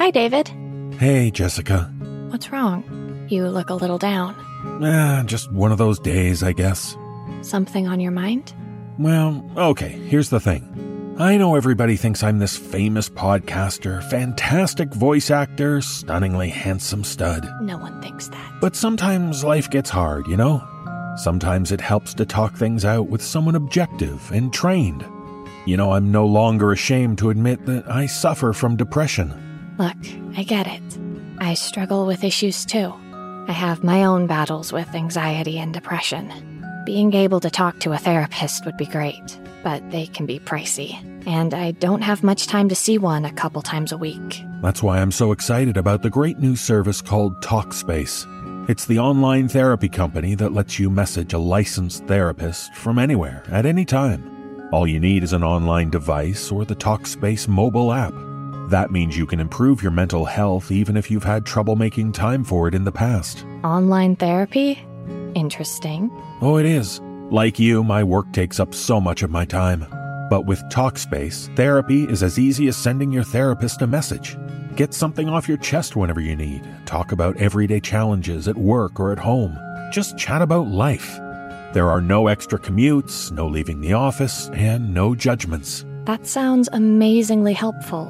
Hi, David. Hey, Jessica. What's wrong? You look a little down. Just one of those days, I guess. Something on your mind? Well, okay, here's the thing. I know everybody thinks I'm this famous podcaster, fantastic voice actor, stunningly handsome stud. No one thinks that. But sometimes life gets hard, you know? Sometimes it helps to talk things out with someone objective and trained. You know, I'm no longer ashamed to admit that I suffer from depression. Look, I get it. I struggle with issues too. I have my own battles with anxiety and depression. Being able to talk to a therapist would be great, but they can be pricey, and I don't have much time to see one a couple times a week. That's why I'm so excited about the great new service called Talkspace. It's the online therapy company that lets you message a licensed therapist from anywhere, at any time. All you need is an online device or the Talkspace mobile app. That means you can improve your mental health even if you've had trouble making time for it in the past. Online therapy? Interesting. Oh, it is. Like you, my work takes up so much of my time. But with Talkspace, therapy is as easy as sending your therapist a message. Get something off your chest whenever you need. Talk about everyday challenges at work or at home. Just chat about life. There are no extra commutes, no leaving the office, and no judgments. That sounds amazingly helpful.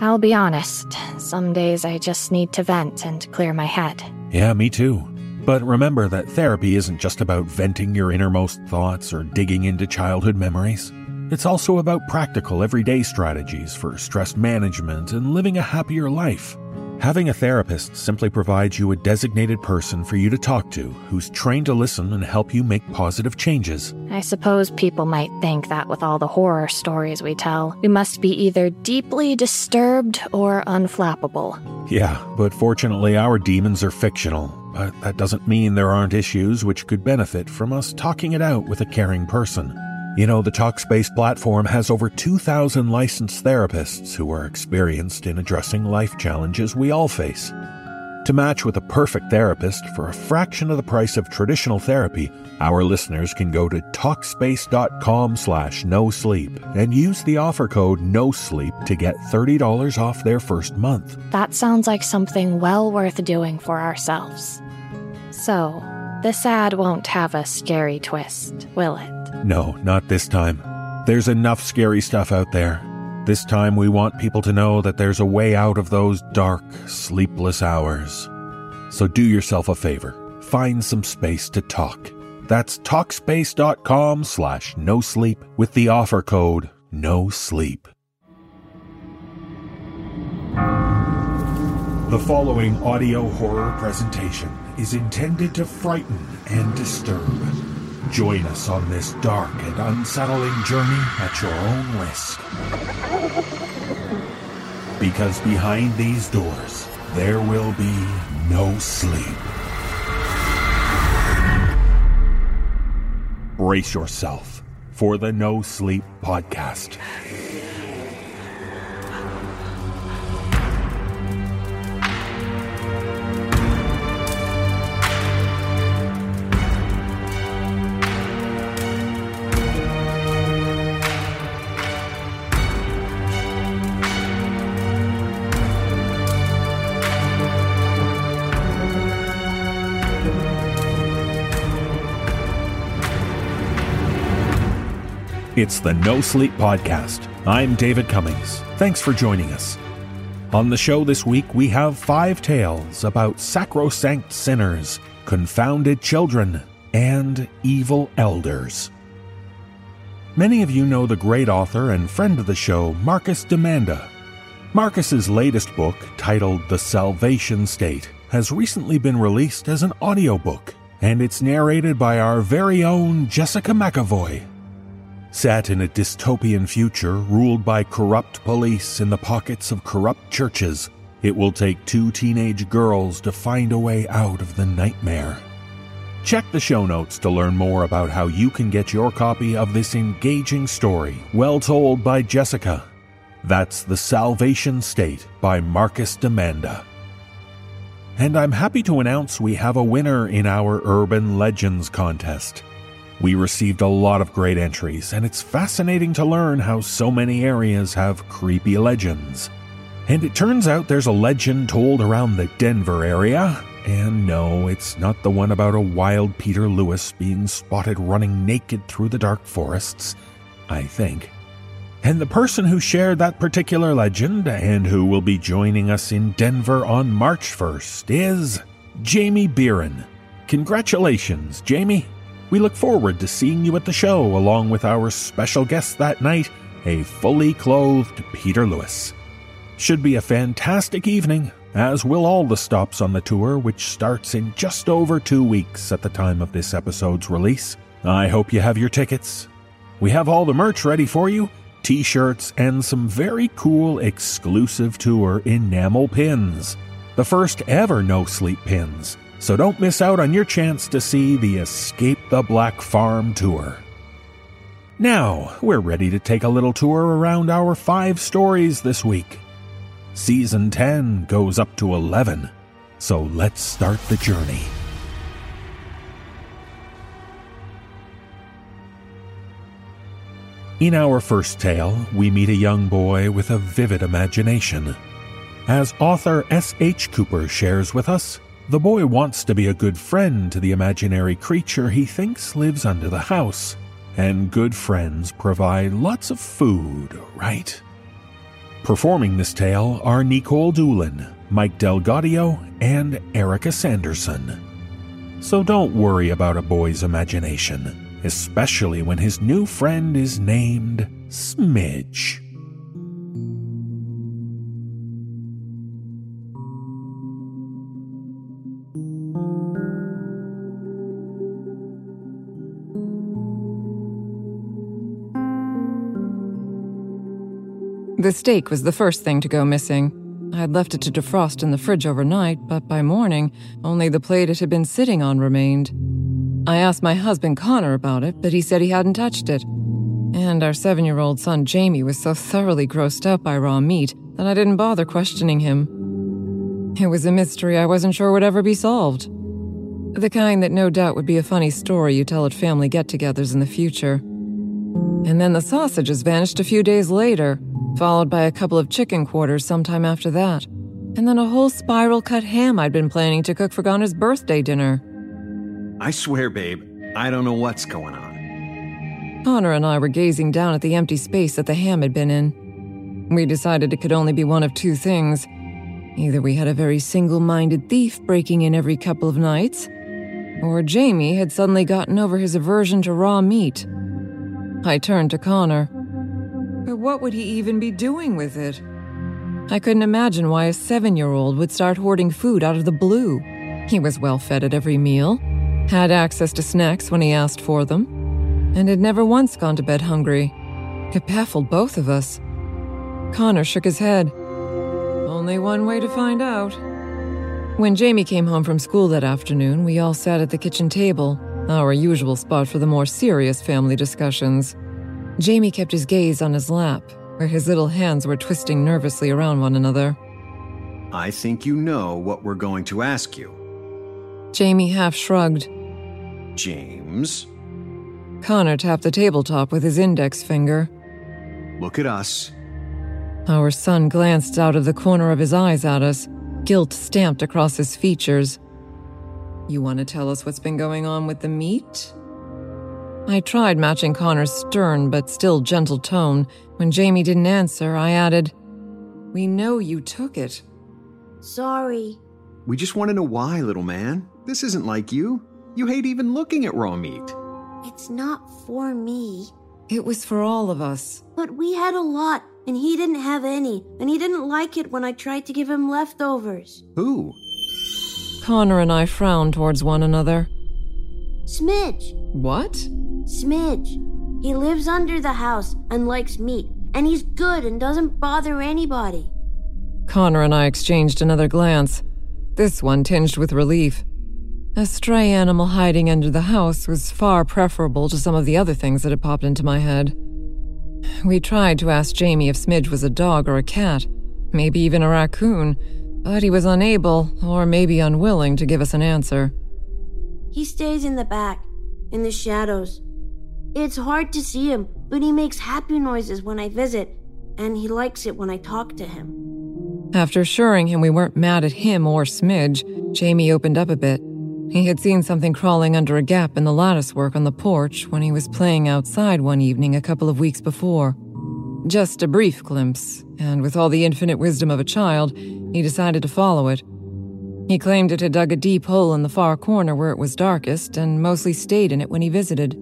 I'll be honest, some days I just need to vent and clear my head. Yeah, me too. But remember that therapy isn't just about venting your innermost thoughts or digging into childhood memories. It's also about practical everyday strategies for stress management and living a happier life. Having a therapist simply provides you a designated person for you to talk to who's trained to listen and help you make positive changes. I suppose people might think that with all the horror stories we tell, we must be either deeply disturbed or unflappable. Yeah, but fortunately our demons are fictional. But that doesn't mean there aren't issues which could benefit from us talking it out with a caring person. You know, the Talkspace platform has over 2,000 licensed therapists who are experienced in addressing life challenges we all face. To match with a perfect therapist for a fraction of the price of traditional therapy, our listeners can go to Talkspace.com/NoSleep and use the offer code NoSleep to get $30 off their first month. That sounds like something well worth doing for ourselves. So, this ad won't have a scary twist, will it? No, not this time. There's enough scary stuff out there. This time we want people to know that there's a way out of those dark, sleepless hours. So do yourself a favor. Find some space to talk. That's Talkspace.com/NoSleep with the offer code NoSleep. The following audio horror presentation is intended to frighten and disturb. Join us on this dark and unsettling journey at your own risk. Because behind these doors, there will be no sleep. Brace yourself for the No Sleep Podcast. It's the No Sleep Podcast. I'm David Cummings. Thanks for joining us. On the show this week, we have 5 tales about sacrosanct sinners, confounded children, and evil elders. Many of you know the great author and friend of the show, Marcus Demanda. Marcus's latest book, titled The Salvation State, has recently been released as an audiobook, and it's narrated by our very own Jessica McEvoy. Set in a dystopian future ruled by corrupt police in the pockets of corrupt churches, it will take 2 teenage girls to find a way out of the nightmare. Check the show notes to learn more about how you can get your copy of this engaging story, well told by Jessica. That's The Salvation State by Marcus Demanda. And I'm happy to announce we have a winner in our Urban Legends contest. We received a lot of great entries, and it's fascinating to learn how so many areas have creepy legends. And it turns out there's a legend told around the Denver area. And no, it's not the one about a wild Peter Lewis being spotted running naked through the dark forests, I think. And the person who shared that particular legend, and who will be joining us in Denver on March 1st, is Jamie Beeren. Congratulations, Jamie. We look forward to seeing you at the show, along with our special guest that night, a fully clothed Peter Lewis. Should be a fantastic evening, as will all the stops on the tour, which starts in just over 2 weeks at the time of this episode's release. I hope you have your tickets. We have all the merch ready for you, t-shirts and some very cool exclusive tour enamel pins, the first ever No Sleep pins. So don't miss out on your chance to see the Escape the Black Farm Tour. Now, we're ready to take a little tour around our 5 stories this week. Season 10 goes up to 11, so let's start the journey. In our first tale, we meet a young boy with a vivid imagination. As author S.H. Cooper shares with us, the boy wants to be a good friend to the imaginary creature he thinks lives under the house, and good friends provide lots of food, right? Performing this tale are Nikolle Doolin, Mike DelGaudio, and Erika Sanderson. So don't worry about a boy's imagination, especially when his new friend is named Smidge. The steak was the first thing to go missing. I had left it to defrost in the fridge overnight, but by morning, only the plate it had been sitting on remained. I asked my husband Connor about it, but he said he hadn't touched it. And our 7-year-old son Jamie was so thoroughly grossed out by raw meat that I didn't bother questioning him. It was a mystery I wasn't sure would ever be solved. The kind that no doubt would be a funny story you tell at family get-togethers in the future. And then the sausages vanished a few days later, followed by a couple of chicken quarters sometime after that, and then a whole spiral-cut ham I'd been planning to cook for Gunner's birthday dinner. I swear, babe, I don't know what's going on. Connor and I were gazing down at the empty space that the ham had been in. We decided it could only be one of two things. Either we had a very single-minded thief breaking in every couple of nights, or Jamie had suddenly gotten over his aversion to raw meat. I turned to Connor. But what would he even be doing with it? I couldn't imagine why a 7-year-old would start hoarding food out of the blue. He was well fed at every meal, had access to snacks when he asked for them, and had never once gone to bed hungry. It baffled both of us. Connor shook his head. Only one way to find out. When Jamie came home from school that afternoon, we all sat at the kitchen table, our usual spot for the more serious family discussions. Jamie kept his gaze on his lap, where his little hands were twisting nervously around one another. I think you know what we're going to ask you. Jamie half shrugged. James? Connor tapped the tabletop with his index finger. Look at us. Our son glanced out of the corner of his eyes at us, guilt stamped across his features. You want to tell us what's been going on with the meat? I tried matching Connor's stern but still gentle tone. When Jamie didn't answer, I added, We know you took it. Sorry. We just want to know why, little man. This isn't like you. You hate even looking at raw meat. It's not for me. It was for all of us. But we had a lot, and he didn't have any, and he didn't like it when I tried to give him leftovers. Who? Connor and I frowned towards one another. Smidge. What? Smidge. He lives under the house and likes meat, and he's good and doesn't bother anybody. Connor and I exchanged another glance, this one tinged with relief. A stray animal hiding under the house was far preferable to some of the other things that had popped into my head. We tried to ask Jamie if Smidge was a dog or a cat, maybe even a raccoon, but he was unable, or maybe unwilling, to give us an answer. He stays in the back, in the shadows. It's hard to see him, but he makes happy noises when I visit, and he likes it when I talk to him. After assuring him we weren't mad at him or Smidge, Jamie opened up a bit. He had seen something crawling under a gap in the lattice work on the porch when he was playing outside one evening a couple of weeks before. Just a brief glimpse, and with all the infinite wisdom of a child, he decided to follow it. He claimed it had dug a deep hole in the far corner where it was darkest and mostly stayed in it when he visited.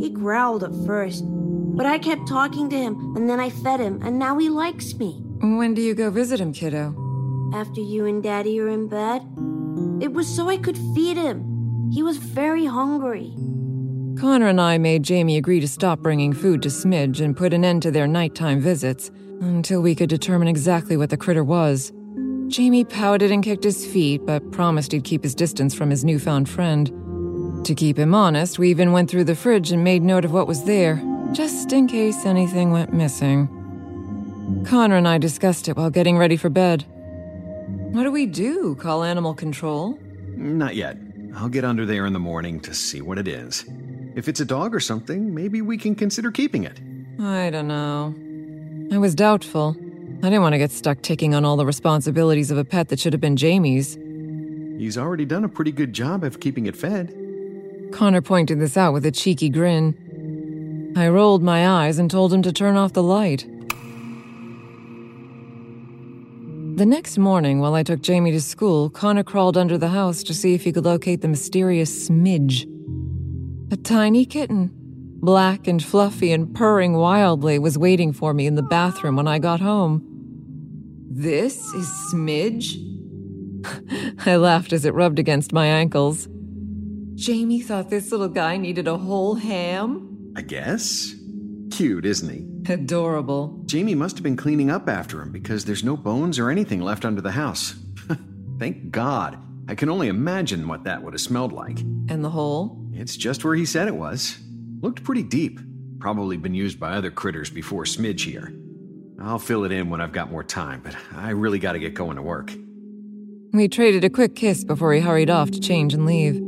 He growled at first, but I kept talking to him, and then I fed him, and now he likes me. When do you go visit him, kiddo? After you and Daddy are in bed. It was so I could feed him. He was very hungry. Connor and I made Jamie agree to stop bringing food to Smidge and put an end to their nighttime visits until we could determine exactly what the critter was. Jamie pouted and kicked his feet, but promised he'd keep his distance from his newfound friend. To keep him honest, we even went through the fridge and made note of what was there, just in case anything went missing. Connor and I discussed it while getting ready for bed. What do we do? Call animal control? Not yet. I'll get under there in the morning to see what it is. If it's a dog or something, maybe we can consider keeping it. I don't know. I was doubtful. I didn't want to get stuck taking on all the responsibilities of a pet that should have been Jamie's. He's already done a pretty good job of keeping it fed. Connor pointed this out with a cheeky grin. I rolled my eyes and told him to turn off the light. The next morning, while I took Jamie to school, Connor crawled under the house to see if he could locate the mysterious Smidge. A tiny kitten, black and fluffy and purring wildly, was waiting for me in the bathroom when I got home. This is Smidge? I laughed as it rubbed against my ankles. Jamie thought this little guy needed a whole ham? I guess. Cute, isn't he? Adorable. Jamie must have been cleaning up after him because there's no bones or anything left under the house. Thank God. I can only imagine what that would have smelled like. And the hole? It's just where he said it was. Looked pretty deep. Probably been used by other critters before Smidge here. I'll fill it in when I've got more time, but I really gotta get going to work. We traded a quick kiss before he hurried off to change and leave.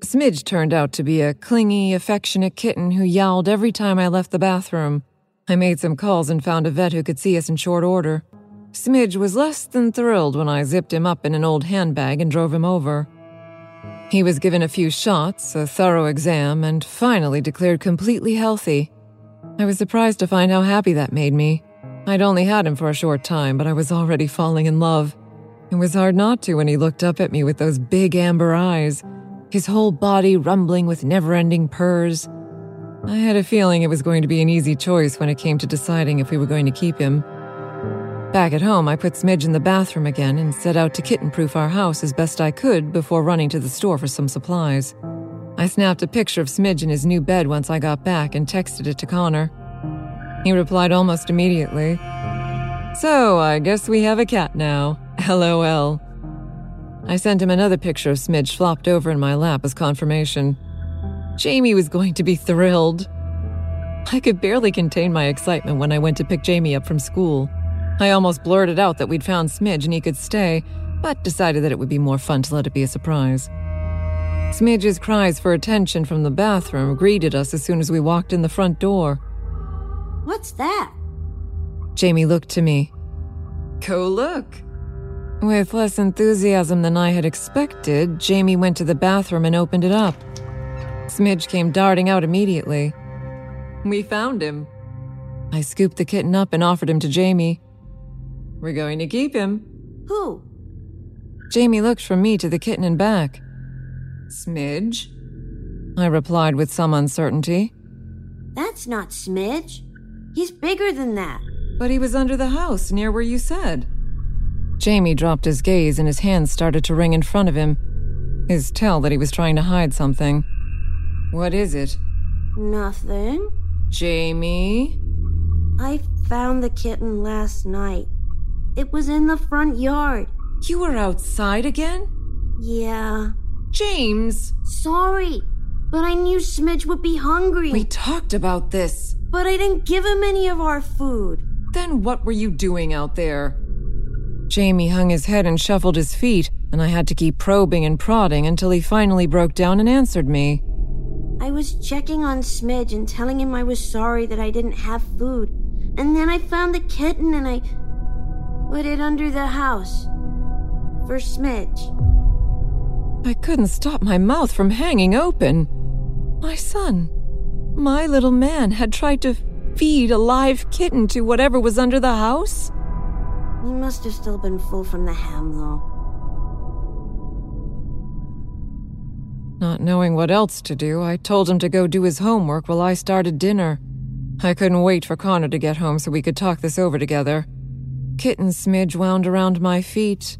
Smidge turned out to be a clingy, affectionate kitten who yowled every time I left the bathroom. I made some calls and found a vet who could see us in short order. Smidge was less than thrilled when I zipped him up in an old handbag and drove him over. He was given a few shots, a thorough exam, and finally declared completely healthy. I was surprised to find how happy that made me. I'd only had him for a short time, but I was already falling in love. It was hard not to when he looked up at me with those big amber eyes, his whole body rumbling with never-ending purrs. I had a feeling it was going to be an easy choice when it came to deciding if we were going to keep him. Back at home, I put Smidge in the bathroom again and set out to kitten-proof our house as best I could before running to the store for some supplies. I snapped a picture of Smidge in his new bed once I got back and texted it to Connor. He replied almost immediately, "So, I guess we have a cat now. LOL." I sent him another picture of Smidge flopped over in my lap as confirmation. Jamie was going to be thrilled. I could barely contain my excitement when I went to pick Jamie up from school. I almost blurted out that we'd found Smidge and he could stay, but decided that it would be more fun to let it be a surprise. Smidge's cries for attention from the bathroom greeted us as soon as we walked in the front door. "What's that?" Jamie looked to me. "Go look." With less enthusiasm than I had expected, Jamie went to the bathroom and opened it up. Smidge came darting out immediately. "We found him." I scooped the kitten up and offered him to Jamie. "We're going to keep him." "Who?" Jamie looked from me to the kitten and back. "Smidge," I replied with some uncertainty. "That's not Smidge. He's bigger than that." "But he was under the house, near where you said." Jamie dropped his gaze and his hands started to ring in front of him. His tell that he was trying to hide something. "What is it?" "Nothing." "Jamie?" "I found the kitten last night. It was in the front yard." "You were outside again?" "Yeah." "James!" "Sorry, but I knew Smidge would be hungry." "We talked about this." "But I didn't give him any of our food." "Then what were you doing out there?" Jamie hung his head and shuffled his feet, and I had to keep probing and prodding until he finally broke down and answered me. I was checking on Smidge and telling him I was sorry that I didn't have food. And then I found the kitten and I put it under the house. For Smidge. I couldn't stop my mouth from hanging open. My son, my little man, had tried to feed a live kitten to whatever was under the house? He must have still been full from the ham, though. Not knowing what else to do, I told him to go do his homework while I started dinner. I couldn't wait for Connor to get home so we could talk this over together. Kitten Smidge wound around my feet,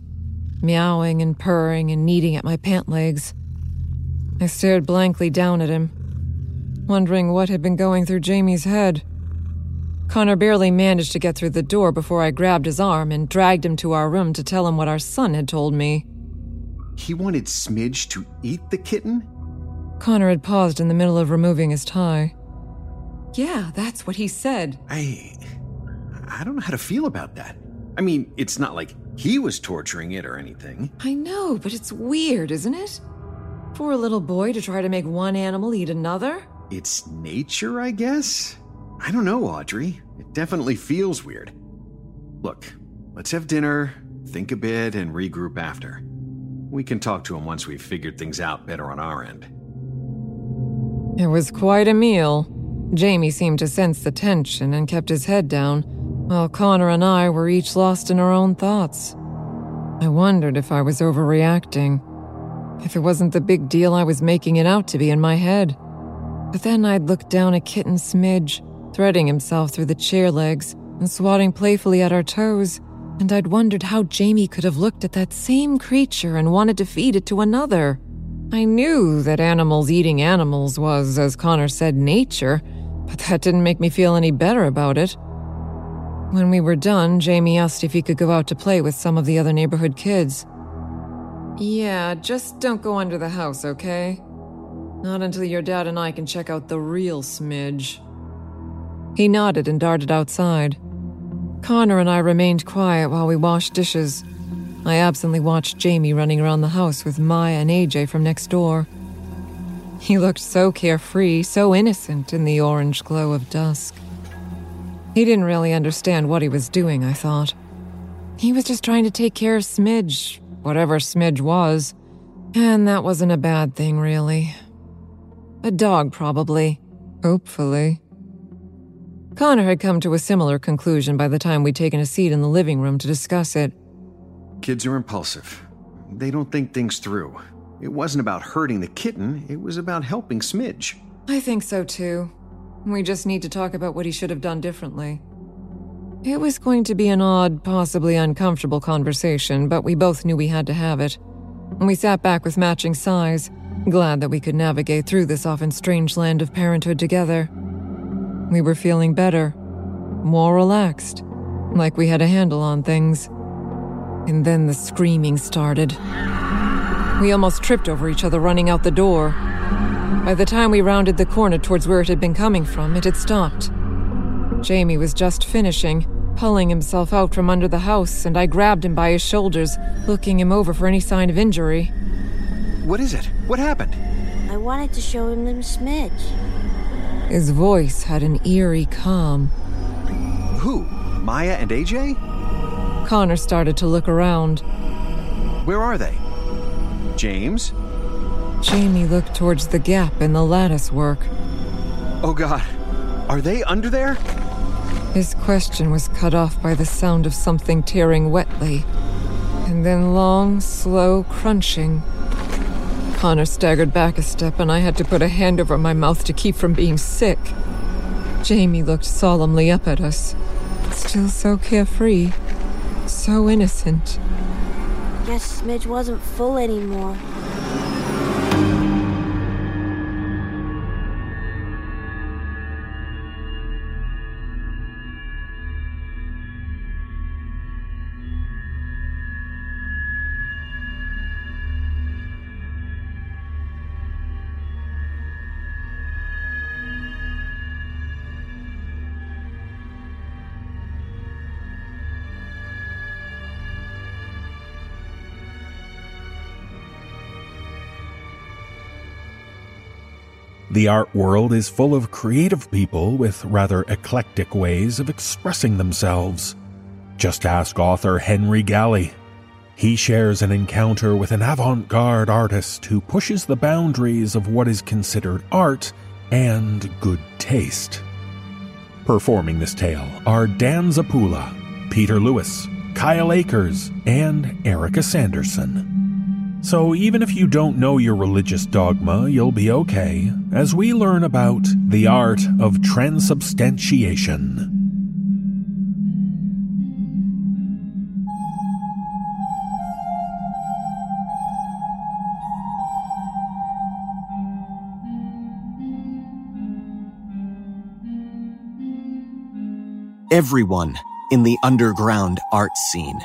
meowing and purring and kneading at my pant legs. I stared blankly down at him, wondering what had been going through Jamie's head. Connor barely managed to get through the door before I grabbed his arm and dragged him to our room to tell him what our son had told me. He wanted Smidge to eat the kitten? Connor had paused in the middle of removing his tie. Yeah, that's what he said. I don't know how to feel about that. I mean, it's not like he was torturing it or anything. I know, but it's weird, isn't it? For a little boy to try to make one animal eat another? It's nature, I guess? I don't know, Audrey. It definitely feels weird. Look, let's have dinner, think a bit, and regroup after. We can talk to him once we've figured things out better on our end. It was quite a meal. Jamie seemed to sense the tension and kept his head down, while Connor and I were each lost in our own thoughts. I wondered if I was overreacting, if it wasn't the big deal I was making it out to be in my head. But then I'd look down at Kitten Smidge, threading himself through the chair legs and swatting playfully at our toes, and I'd wondered how Jamie could have looked at that same creature and wanted to feed it to another. I knew that animals eating animals was, as Connor said, nature, but that didn't make me feel any better about it. When we were done, Jamie asked if he could go out to play with some of the other neighborhood kids. Yeah, just don't go under the house, okay? Not until your dad and I can check out the real Smidge. He nodded and darted outside. Connor and I remained quiet while we washed dishes. I absently watched Jamie running around the house with Maya and AJ from next door. He looked so carefree, so innocent in the orange glow of dusk. He didn't really understand what he was doing, I thought. He was just trying to take care of Smidge, whatever Smidge was. And that wasn't a bad thing, really. A dog, probably. Hopefully. Connor had come to a similar conclusion by the time we'd taken a seat in the living room to discuss it. Kids are impulsive. They don't think things through. It wasn't about hurting the kitten, it was about helping Smidge. I think so too. We just need to talk about what he should have done differently. It was going to be an odd, possibly uncomfortable conversation, but we both knew we had to have it. We sat back with matching sighs, glad that we could navigate through this often strange land of parenthood together. We were feeling better, more relaxed, like we had a handle on things. And then the screaming started. We almost tripped over each other running out the door. By the time we rounded the corner towards where it had been coming from, it had stopped. Jamie was just finishing, pulling himself out from under the house, and I grabbed him by his shoulders, looking him over for any sign of injury. What is it? What happened? I wanted to show him the Smidge. His voice had an eerie calm. Who? Maya and AJ? Connor started to look around. Where are they? James? Jamie looked towards the gap in the lattice work. Oh God, are they under there? His question was cut off by the sound of something tearing wetly, and then long, slow crunching. Connor staggered back a step, and I had to put a hand over my mouth to keep from being sick. Jamie looked solemnly up at us, still so carefree, so innocent. Guess Smidge wasn't full anymore. The art world is full of creative people with rather eclectic ways of expressing themselves. Just ask author Henry Galley. He shares an encounter with an avant-garde artist who pushes the boundaries of what is considered art and good taste. Performing this tale are Dan Zappulla, Peter Lewis, Kyle Akers, and Erika Sanderson. So even if you don't know your religious dogma, you'll be okay, as we learn about the art of transubstantiation. Everyone in the underground art scene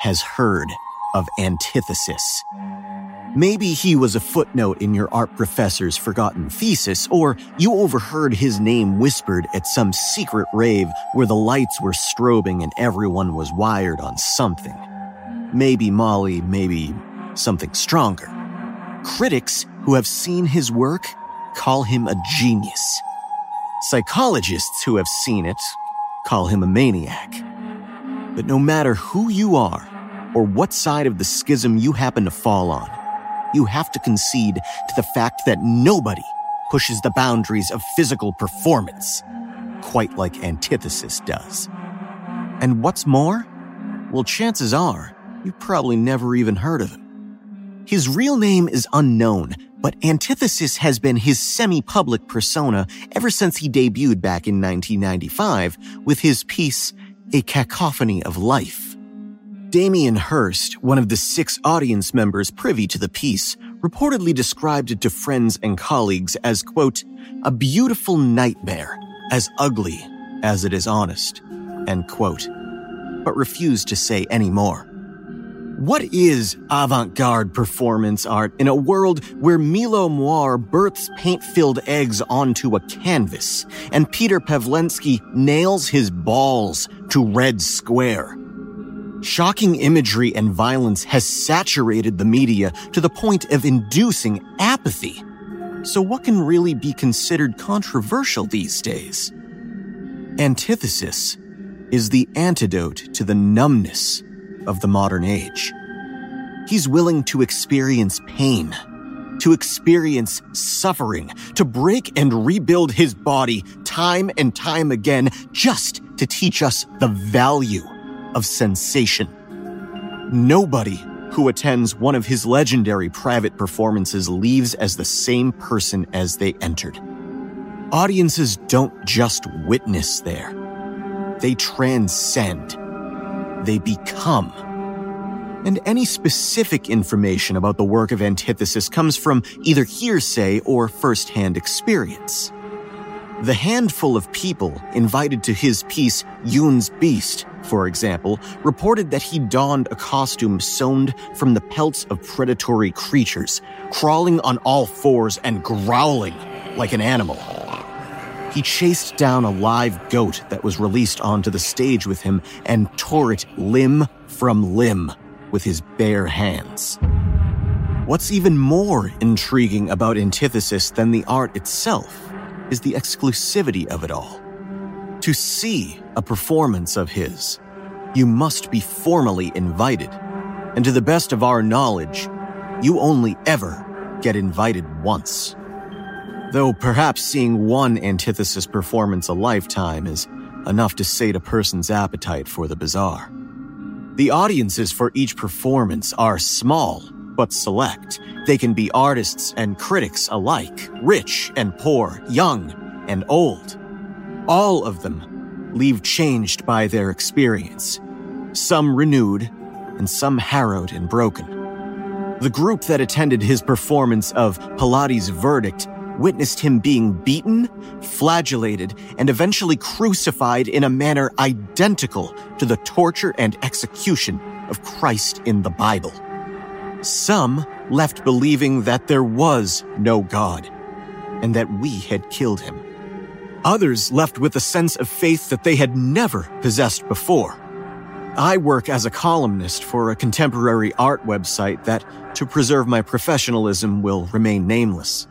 has heard of antithesis. Maybe he was a footnote in your art professor's forgotten thesis, or you overheard his name whispered at some secret rave where the lights were strobing and everyone was wired on something. Maybe Molly, maybe something stronger. Critics who have seen his work call him a genius. Psychologists who have seen it call him a maniac. But no matter who you are or what side of the schism you happen to fall on, you have to concede to the fact that nobody pushes the boundaries of physical performance quite like antithesis does. And what's more, well, chances are you probably never even heard of him. His real name is unknown, but antithesis has been his semi-public persona ever since he debuted back in 1995 with his piece, A Cacophony of Life. Damien Hirst, one of the 6 audience members privy to the piece, reportedly described it to friends and colleagues as, quote, a beautiful nightmare, as ugly as it is honest, end quote, but refused to say any more. What is avant-garde performance art in a world where Milo Moir births paint-filled eggs onto a canvas and Peter Pavlensky nails his balls to red square? Shocking imagery and violence has saturated the media to the point of inducing apathy. So what can really be considered controversial these days? Antithesis is the antidote to the numbness of the modern age. He's willing to experience pain, to experience suffering, to break and rebuild his body time and time again just to teach us the value of sensation. Nobody who attends one of his legendary private performances leaves as the same person as they entered. Audiences don't just witness there. They transcend. They become. And any specific information about the work of antithesis comes from either hearsay or first-hand experience. The handful of people invited to his piece Yoon's Beast, for example, reported that he donned a costume sewn from the pelts of predatory creatures, crawling on all fours and growling like an animal. He chased down a live goat that was released onto the stage with him and tore it limb from limb with his bare hands. What's even more intriguing about antithesis than the art itself is the exclusivity of it all. To see a performance of his, you must be formally invited. And to the best of our knowledge, you only ever get invited once. Though perhaps seeing one antithesis performance a lifetime is enough to sate a person's appetite for the bizarre. The audiences for each performance are small, but select. They can be artists and critics alike, rich and poor, young and old. All of them leave changed by their experience, some renewed and some harrowed and broken. The group that attended his performance of Pilates' Verdict witnessed him being beaten, flagellated, and eventually crucified in a manner identical to the torture and execution of Christ in the Bible. Some left believing that there was no God and that we had killed him. Others left with a sense of faith that they had never possessed before. I work as a columnist for a contemporary art website that, to preserve my professionalism, will remain nameless.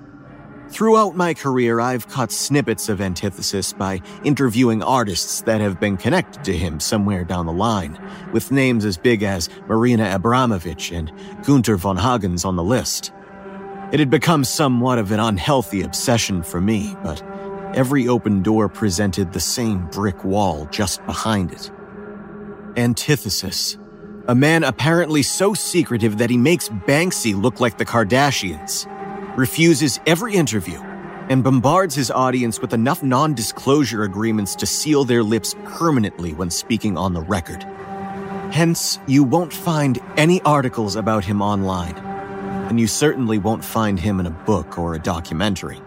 Throughout my career, I've caught snippets of Antithesis by interviewing artists that have been connected to him somewhere down the line, with names as big as Marina Abramovic and Gunter von Hagens on the list. It had become somewhat of an unhealthy obsession for me, but every open door presented the same brick wall just behind it. Antithesis. A man apparently so secretive that he makes Banksy look like the Kardashians, refuses every interview, and bombards his audience with enough non-disclosure agreements to seal their lips permanently when speaking on the record. Hence, you won't find any articles about him online, and you certainly won't find him in a book or a documentary.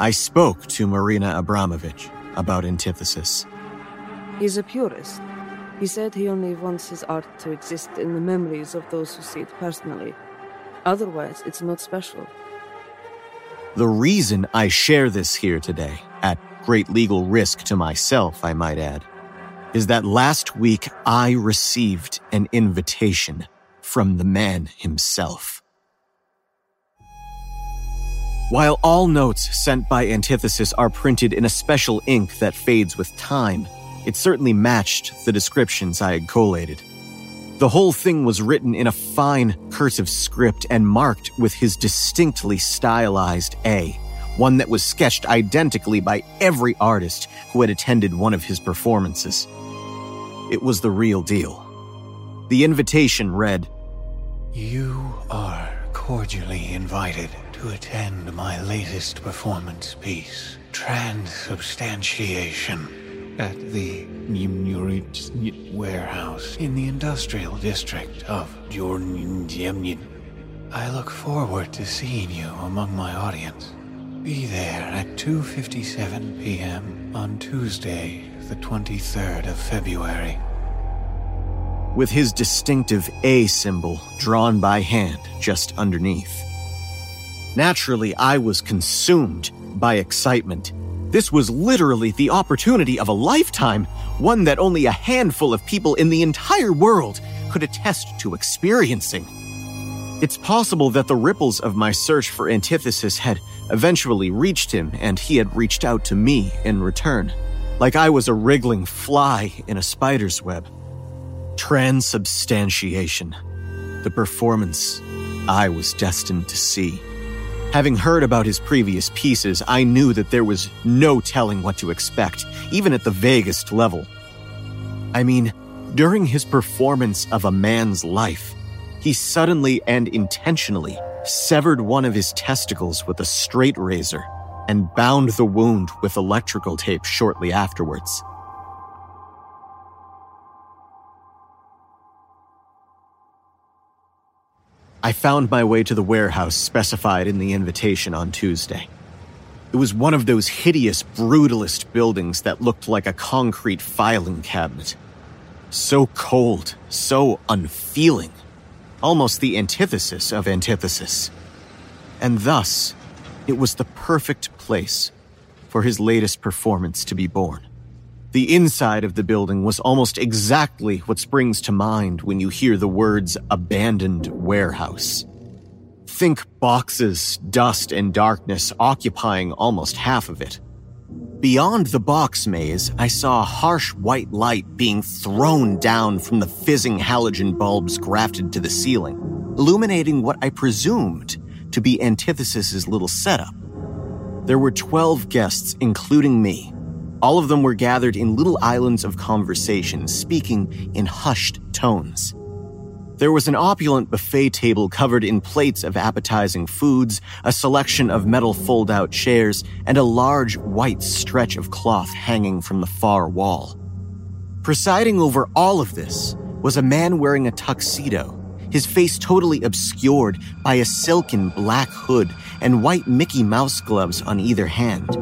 I spoke to Marina Abramovic about Antithesis. He's a purist. He said he only wants his art to exist in the memories of those who see it personally. Otherwise, it's not special. The reason I share this here today, at great legal risk to myself, I might add, is that last week I received an invitation from the man himself. While all notes sent by Antithesis are printed in a special ink that fades with time, it certainly matched the descriptions I had collated. The whole thing was written in a fine cursive script and marked with his distinctly stylized A, one that was sketched identically by every artist who had attended one of his performances. It was the real deal. The invitation read, "You are cordially invited to attend my latest performance piece, Transubstantiation, at the Mumnurit warehouse in the industrial district of Jordan. I look forward to seeing you among my audience. Be there at 2:57 p.m. on Tuesday, the 23rd of February." With his distinctive A symbol drawn by hand just underneath. Naturally, I was consumed by excitement. This was literally the opportunity of a lifetime, one that only a handful of people in the entire world could attest to experiencing. It's possible that the ripples of my search for Antithesis had eventually reached him, and he had reached out to me in return, like I was a wriggling fly in a spider's web. Transubstantiation, the performance I was destined to see. Having heard about his previous pieces, I knew that there was no telling what to expect, even at the vaguest level. I mean, during his performance of a man's life, he suddenly and intentionally severed one of his testicles with a straight razor and bound the wound with electrical tape shortly afterwards. I found my way to the warehouse specified in the invitation on Tuesday. It was one of those hideous, brutalist buildings that looked like a concrete filing cabinet. So cold, so unfeeling. Almost the antithesis of antithesis. And thus, it was the perfect place for his latest performance to be born. The inside of the building was almost exactly what springs to mind when you hear the words abandoned warehouse. Think boxes, dust, and darkness occupying almost half of it. Beyond the box maze, I saw harsh white light being thrown down from the fizzing halogen bulbs grafted to the ceiling, illuminating what I presumed to be Antithesis's little setup. There were 12 guests, including me. All of them were gathered in little islands of conversation, speaking in hushed tones. There was an opulent buffet table covered in plates of appetizing foods, a selection of metal fold-out chairs, and a large white stretch of cloth hanging from the far wall. Presiding over all of this was a man wearing a tuxedo, his face totally obscured by a silken black hood and white Mickey Mouse gloves on either hand.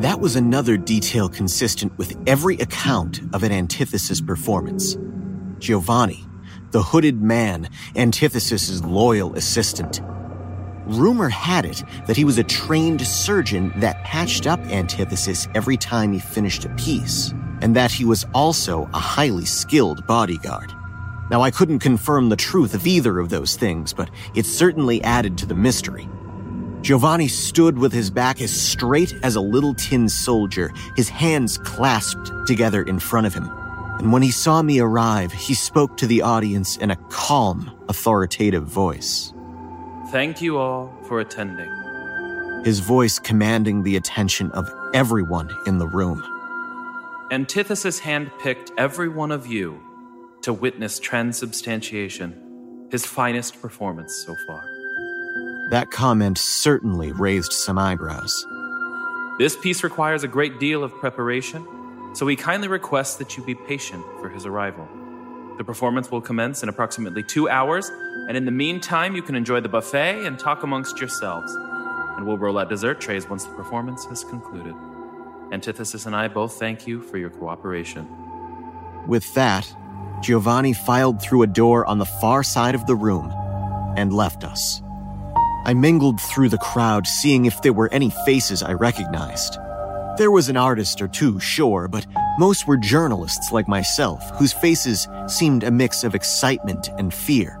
That was another detail consistent with every account of an Antithesis performance. Giovanni, the hooded man, Antithesis's loyal assistant. Rumor had it that he was a trained surgeon that patched up Antithesis every time he finished a piece, and that he was also a highly skilled bodyguard. Now, I couldn't confirm the truth of either of those things, but it certainly added to the mystery. Giovanni stood with his back as straight as a little tin soldier, his hands clasped together in front of him. And when he saw me arrive, he spoke to the audience in a calm, authoritative voice. Thank you all for attending. His voice commanding the attention of everyone in the room. Antithesis handpicked every one of you to witness transubstantiation, his finest performance so far. That comment certainly raised some eyebrows. This piece requires a great deal of preparation, so we kindly request that you be patient for his arrival. The performance will commence in approximately 2 hours, and in the meantime, you can enjoy the buffet and talk amongst yourselves. And we'll roll out dessert trays once the performance has concluded. Antithesis and I both thank you for your cooperation. With that, Giovanni filed through a door on the far side of the room and left us. I mingled through the crowd, seeing if there were any faces I recognized. There was an artist or two, sure, but most were journalists like myself, whose faces seemed a mix of excitement and fear.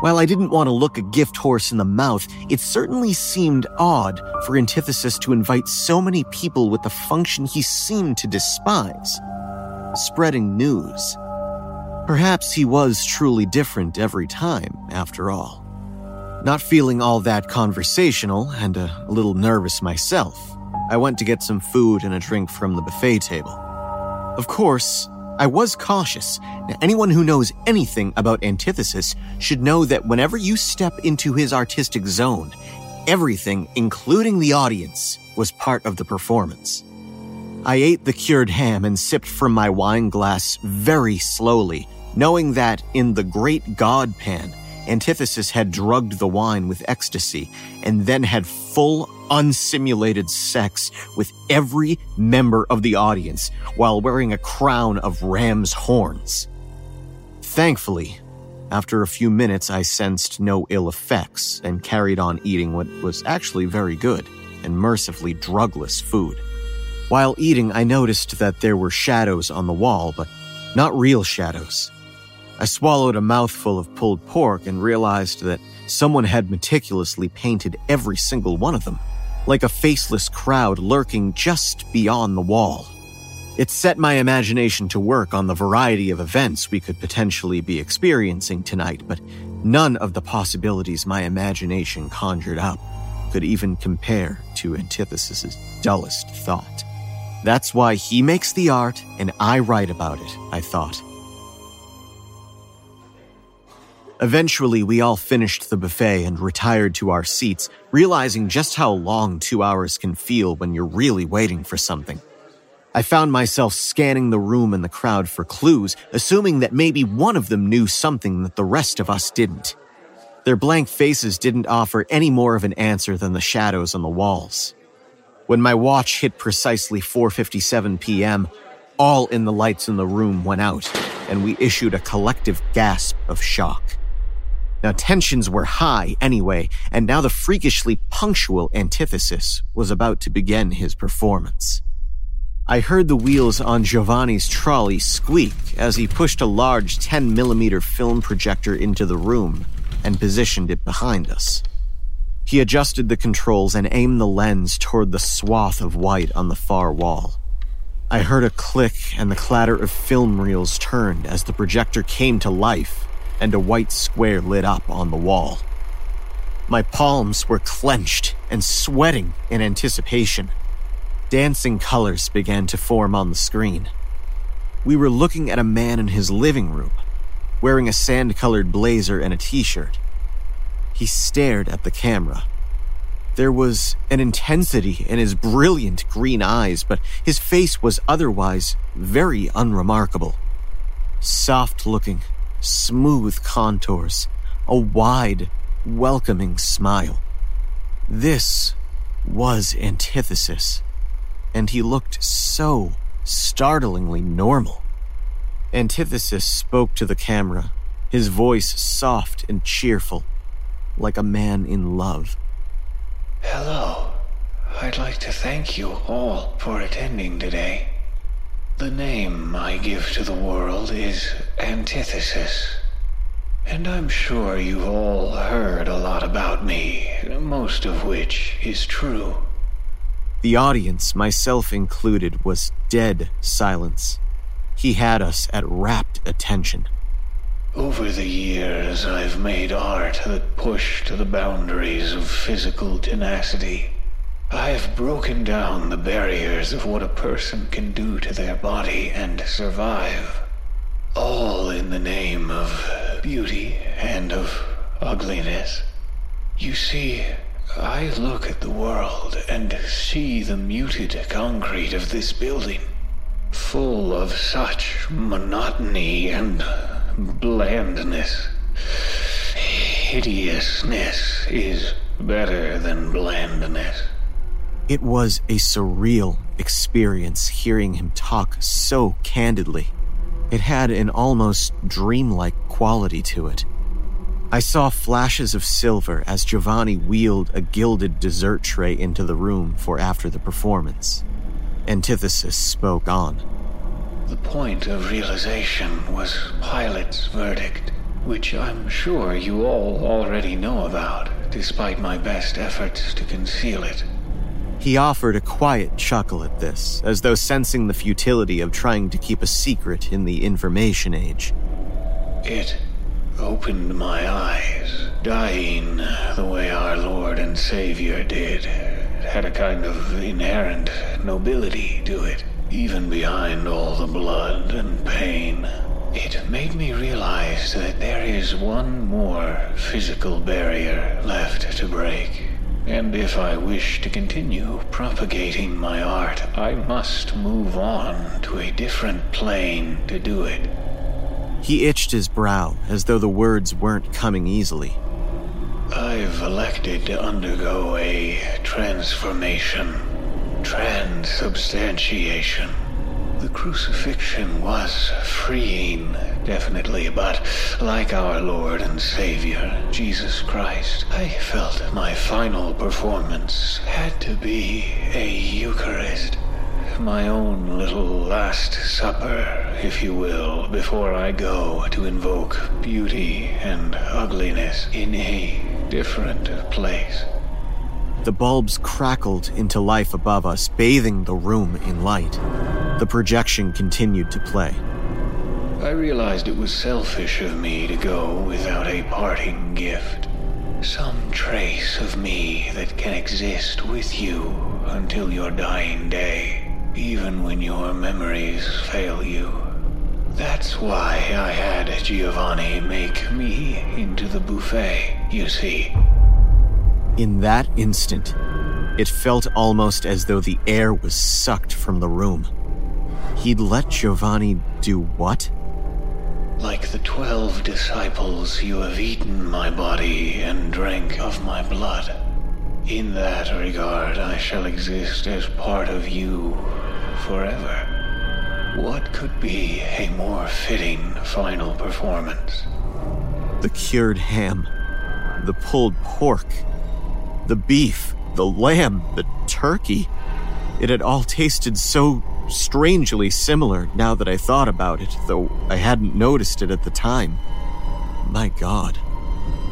While I didn't want to look a gift horse in the mouth, it certainly seemed odd for Antithesis to invite so many people with the function he seemed to despise, spreading news. Perhaps he was truly different every time, after all. Not feeling all that conversational and a little nervous myself, I went to get some food and a drink from the buffet table. Of course, I was cautious. Now, anyone who knows anything about Antithesis should know that whenever you step into his artistic zone, everything, including the audience, was part of the performance. I ate the cured ham and sipped from my wine glass very slowly, knowing that in the great god pan, Antithesis had drugged the wine with ecstasy and then had full, unsimulated sex with every member of the audience while wearing a crown of ram's horns. Thankfully, after a few minutes, I sensed no ill effects and carried on eating what was actually very good and mercifully drugless food. While eating, I noticed that there were shadows on the wall, but not real shadows. I swallowed a mouthful of pulled pork and realized that someone had meticulously painted every single one of them, like a faceless crowd lurking just beyond the wall. It set my imagination to work on the variety of events we could potentially be experiencing tonight, but none of the possibilities my imagination conjured up could even compare to Antithesis's dullest thought. That's why he makes the art and I write about it, I thought. Eventually, we all finished the buffet and retired to our seats, realizing just how long 2 hours can feel when you're really waiting for something. I found myself scanning the room and the crowd for clues, assuming that maybe one of them knew something that the rest of us didn't. Their blank faces didn't offer any more of an answer than the shadows on the walls. When my watch hit precisely 4:57 p.m., all in the lights in the room went out, and we issued a collective gasp of shock. Now, tensions were high anyway, and now the freakishly punctual Antithesis was about to begin his performance. I heard the wheels on Giovanni's trolley squeak as he pushed a large 10mm film projector into the room and positioned it behind us. He adjusted the controls and aimed the lens toward the swath of white on the far wall. I heard a click and the clatter of film reels turned as the projector came to life and a white square lit up on the wall. My palms were clenched and sweating in anticipation. Dancing colors began to form on the screen. We were looking at a man in his living room, wearing a sand-colored blazer and a t-shirt. He stared at the camera. There was an intensity in his brilliant green eyes, but his face was otherwise very unremarkable. Soft-looking, smooth contours, a wide, welcoming smile. This was Antithesis, and he looked so startlingly normal. Antithesis spoke to the camera, his voice soft and cheerful, like a man in love. Hello. I'd like to thank you all for attending today. The name I give to the world is Antithesis. And I'm sure you've all heard a lot about me, most of which is true. The audience, myself included, was dead silence. He had us at rapt attention. Over the years, I've made art that pushed the boundaries of physical tenacity. I've broken down the barriers of what a person can do to their body and survive. All in the name of beauty and of ugliness. You see, I look at the world and see the muted concrete of this building, full of such monotony and blandness. Hideousness is better than blandness. It was a surreal experience hearing him talk so candidly. It had an almost dreamlike quality to it. I saw flashes of silver as Giovanni wheeled a gilded dessert tray into the room for after the performance. Antithesis spoke on. The point of realization was Pilate's verdict, which I'm sure you all already know about, despite my best efforts to conceal it. He offered a quiet chuckle at this, as though sensing the futility of trying to keep a secret in the information age. It opened my eyes, dying the way our Lord and Savior did. It had a kind of inherent nobility to it, even behind all the blood and pain. It made me realize that there is one more physical barrier left to break. And if I wish to continue propagating my art, I must move on to a different plane to do it. He itched his brow, as though the words weren't coming easily. I've elected to undergo a transformation, transubstantiation. The crucifixion was freeing, definitely, but like our Lord and Savior, Jesus Christ, I felt my final performance had to be a Eucharist. My own little Last Supper, if you will, before I go to invoke beauty and ugliness in a different place. The bulbs crackled into life above us, bathing the room in light. The projection continued to play. I realized it was selfish of me to go without a parting gift. Some trace of me that can exist with you until your dying day, even when your memories fail you. That's why I had Giovanni make me into the buffet, you see. In that instant, it felt almost as though the air was sucked from the room. He'd let Giovanni do what? Like the 12 disciples, you have eaten my body and drank of my blood. In that regard, I shall exist as part of you forever. What could be a more fitting final performance? The cured ham, the pulled pork, the beef, the lamb, the turkey. It had all tasted so strangely similar now that I thought about it, though I hadn't noticed it at the time. My God,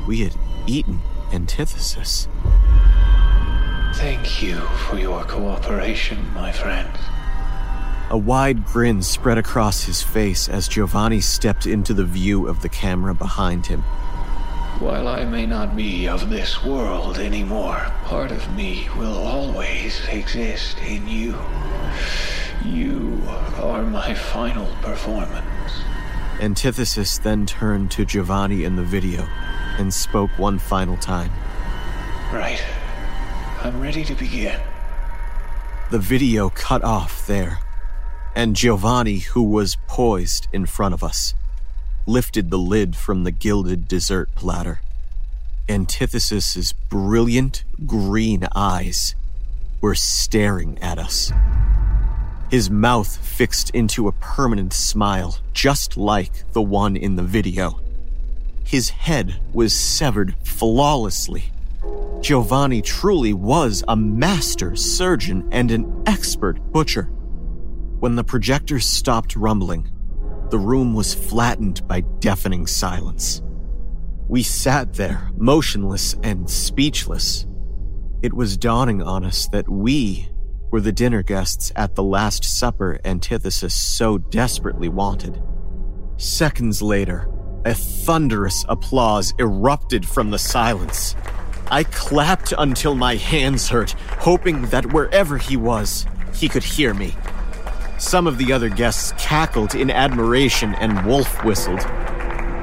we had eaten antithesis. Thank you for your cooperation, my friend. A wide grin spread across his face as Giovanni stepped into the view of the camera behind him. While I may not be of this world anymore, part of me will always exist in you. You are my final performance. Antithesis then turned to Giovanni in the video and spoke one final time. Right. I'm ready to begin. The video cut off there, and Giovanni, who was poised in front of us, lifted the lid from the gilded dessert platter. Antithesis's brilliant green eyes were staring at us. His mouth fixed into a permanent smile, just like the one in the video. His head was severed flawlessly. Giovanni truly was a master surgeon and an expert butcher. When the projector stopped rumbling, the room was flattened by deafening silence. We sat there, motionless and speechless. It was dawning on us that we were the dinner guests at the Last Supper antithesis so desperately wanted. Seconds later, a thunderous applause erupted from the silence. I clapped until my hands hurt, hoping that wherever he was, he could hear me. Some of the other guests cackled in admiration and wolf whistled.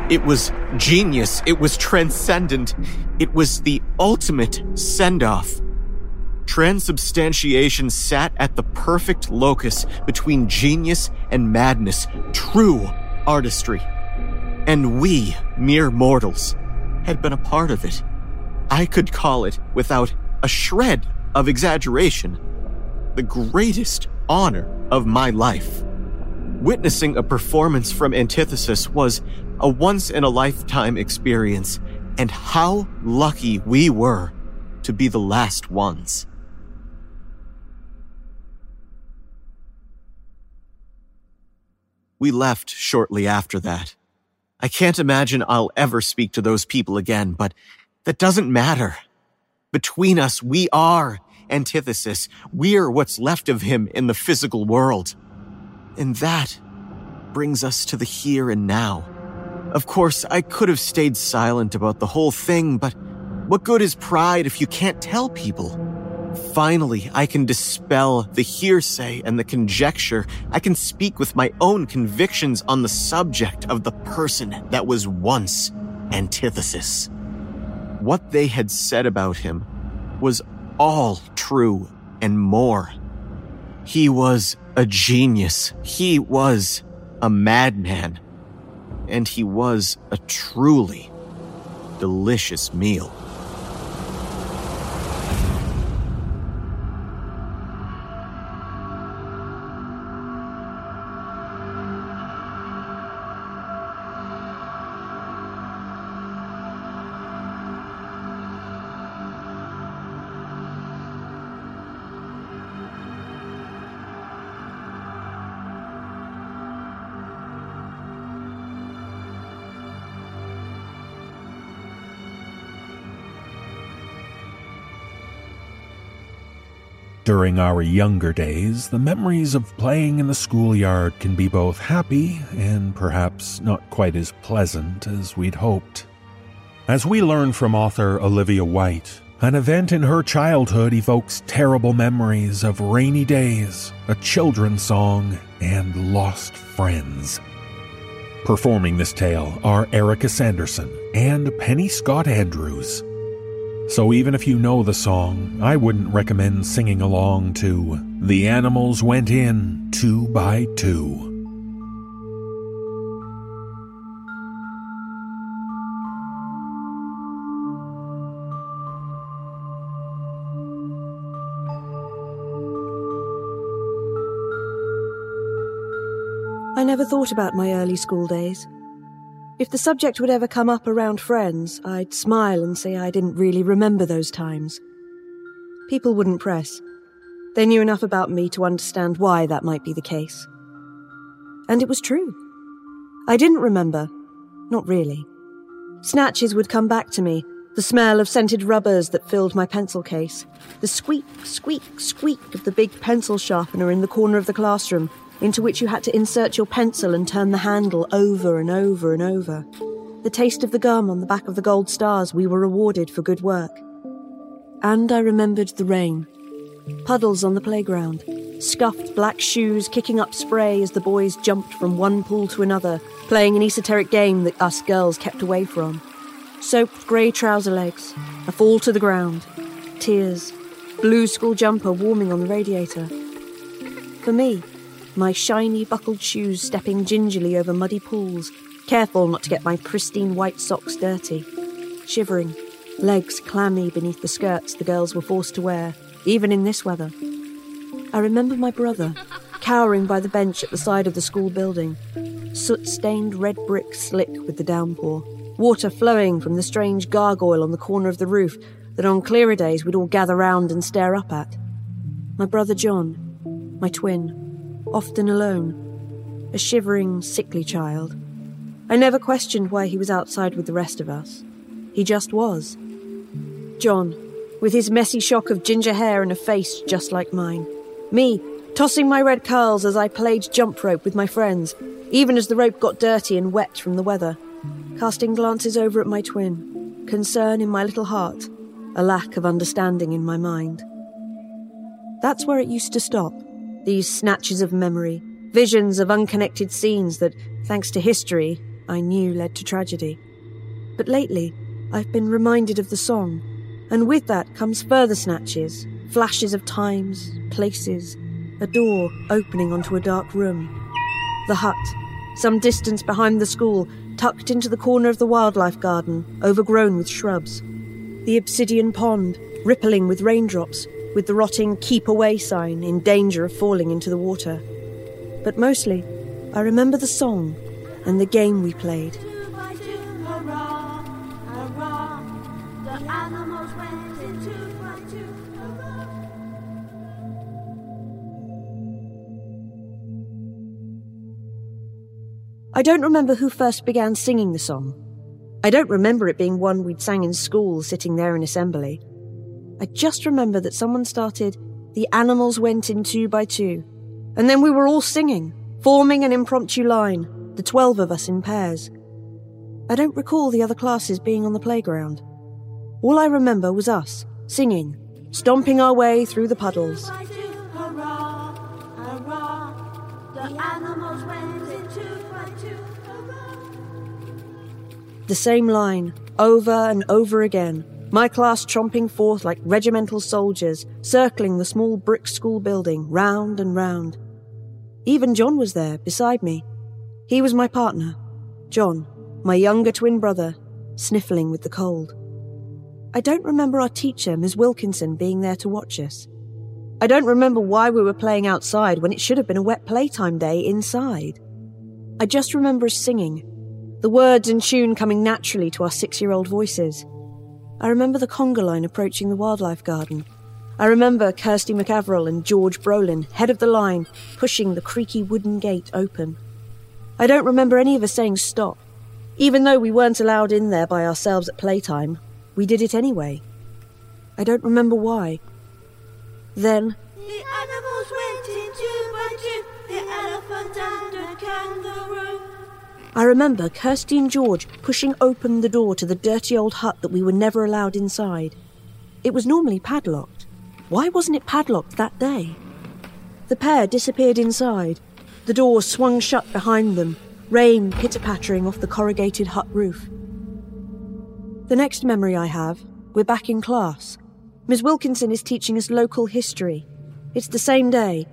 It was genius. It was transcendent. It was the ultimate send-off. Transubstantiation sat at the perfect locus between genius and madness, true artistry. And we, mere mortals, had been a part of it. I could call it, without a shred of exaggeration, the greatest honor of my life. Witnessing a performance from Antithesis was a once-in-a-lifetime experience, and how lucky we were to be the last ones. We left shortly after that. I can't imagine I'll ever speak to those people again, but that doesn't matter. Between us, we are Antithesis. We're what's left of him in the physical world. And that brings us to the here and now. Of course, I could have stayed silent about the whole thing, but what good is pride if you can't tell people? Finally, I can dispel the hearsay and the conjecture. I can speak with my own convictions on the subject of the person that was once Antithesis. What they had said about him was all true and more. He was a genius. He was a madman. And he was a truly delicious meal. During our younger days, the memories of playing in the schoolyard can be both happy and perhaps not quite as pleasant as we'd hoped. As we learn from author Olivia White, an event in her childhood evokes terrible memories of rainy days, a children's song, and lost friends. Performing this tale are Erika Sanderson and Penny Scott Andrews. So even if you know the song, I wouldn't recommend singing along to The Animals Went In Two by Two. I never thought about my early school days. If the subject would ever come up around friends, I'd smile and say I didn't really remember those times. People wouldn't press. They knew enough about me to understand why that might be the case. And it was true. I didn't remember. Not really. Snatches would come back to me, the smell of scented rubbers that filled my pencil case, the squeak, squeak, squeak of the big pencil sharpener in the corner of the classroom, into which you had to insert your pencil and turn the handle over and over and over. The taste of the gum on the back of the gold stars we were rewarded for good work. And I remembered the rain. Puddles on the playground, scuffed black shoes kicking up spray as the boys jumped from one pool to another, playing an esoteric game that us girls kept away from. Soaked grey trouser legs, a fall to the ground, tears, blue school jumper warming on the radiator. For me, my shiny buckled shoes stepping gingerly over muddy pools, careful not to get my pristine white socks dirty. Shivering, legs clammy beneath the skirts the girls were forced to wear, even in this weather. I remember my brother, cowering by the bench at the side of the school building, soot-stained red brick slick with the downpour, water flowing from the strange gargoyle on the corner of the roof that on clearer days we'd all gather round and stare up at. My brother John, my twin, often alone, a shivering, sickly child. I never questioned why he was outside with the rest of us. He just was. John, with his messy shock of ginger hair and a face just like mine. Me, tossing my red curls as I played jump rope with my friends, even as the rope got dirty and wet from the weather. Casting glances over at my twin, concern in my little heart, a lack of understanding in my mind. That's where it used to stop, these snatches of memory, visions of unconnected scenes that, thanks to history, I knew led to tragedy. But lately, I've been reminded of the song, and with that comes further snatches, flashes of times, places, a door opening onto a dark room. The hut, some distance behind the school, tucked into the corner of the wildlife garden, overgrown with shrubs. The obsidian pond, rippling with raindrops, with the rotting keep away sign in danger of falling into the water. But mostly, I remember the song and the game we played. I don't remember who first began singing the song. I don't remember it being one we'd sang in school, sitting there in assembly. I just remember that someone started, "The animals went in 2 by 2," and then we were all singing, forming an impromptu line, the 12 of us in pairs. I don't recall the other classes being on the playground. All I remember was us, singing, stomping our way through the puddles. The same line, over and over again, my class tromping forth like regimental soldiers, circling the small brick school building, round and round. Even John was there, beside me. He was my partner, John, my younger twin brother, sniffling with the cold. I don't remember our teacher, Ms. Wilkinson, being there to watch us. I don't remember why we were playing outside when it should have been a wet playtime day inside. I just remember us singing, the words in tune coming naturally to our 6-year-old voices. I remember the conga line approaching the wildlife garden. I remember Kirsty McAverill and George Brolin, head of the line, pushing the creaky wooden gate open. I don't remember any of us saying stop. Even though we weren't allowed in there by ourselves at playtime, we did it anyway. I don't remember why. Then, the animals went in 2 by 2, the elephant and a kangaroo. I remember Kirsty and George pushing open the door to the dirty old hut that we were never allowed inside. It was normally padlocked. Why wasn't it padlocked that day? The pair disappeared inside. The door swung shut behind them, rain pitter-pattering off the corrugated hut roof. The next memory I have, we're back in class. Ms. Wilkinson is teaching us local history. It's the same day.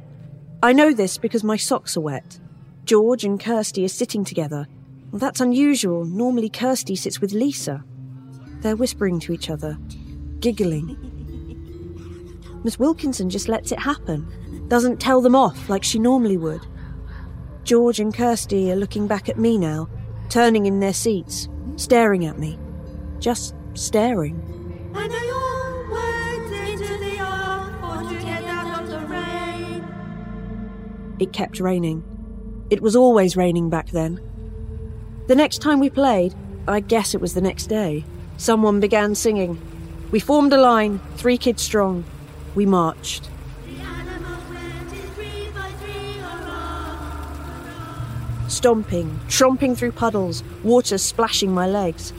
I know this because my socks are wet. George and Kirsty are sitting together. Well, that's unusual. Normally Kirsty sits with Lisa. They're whispering to each other, giggling. Miss Wilkinson just lets it happen, doesn't tell them off like she normally would. George and Kirsty are looking back at me now, turning in their seats, staring at me. Just staring. I know your words into the air, to get out of the rain. It kept raining. It was always raining back then. The next time we played, I guess it was the next day, someone began singing. We formed a line, 3 kids strong. We marched. The animals went in 3 by 3, hurrah. Stomping, tromping through puddles, water splashing my legs.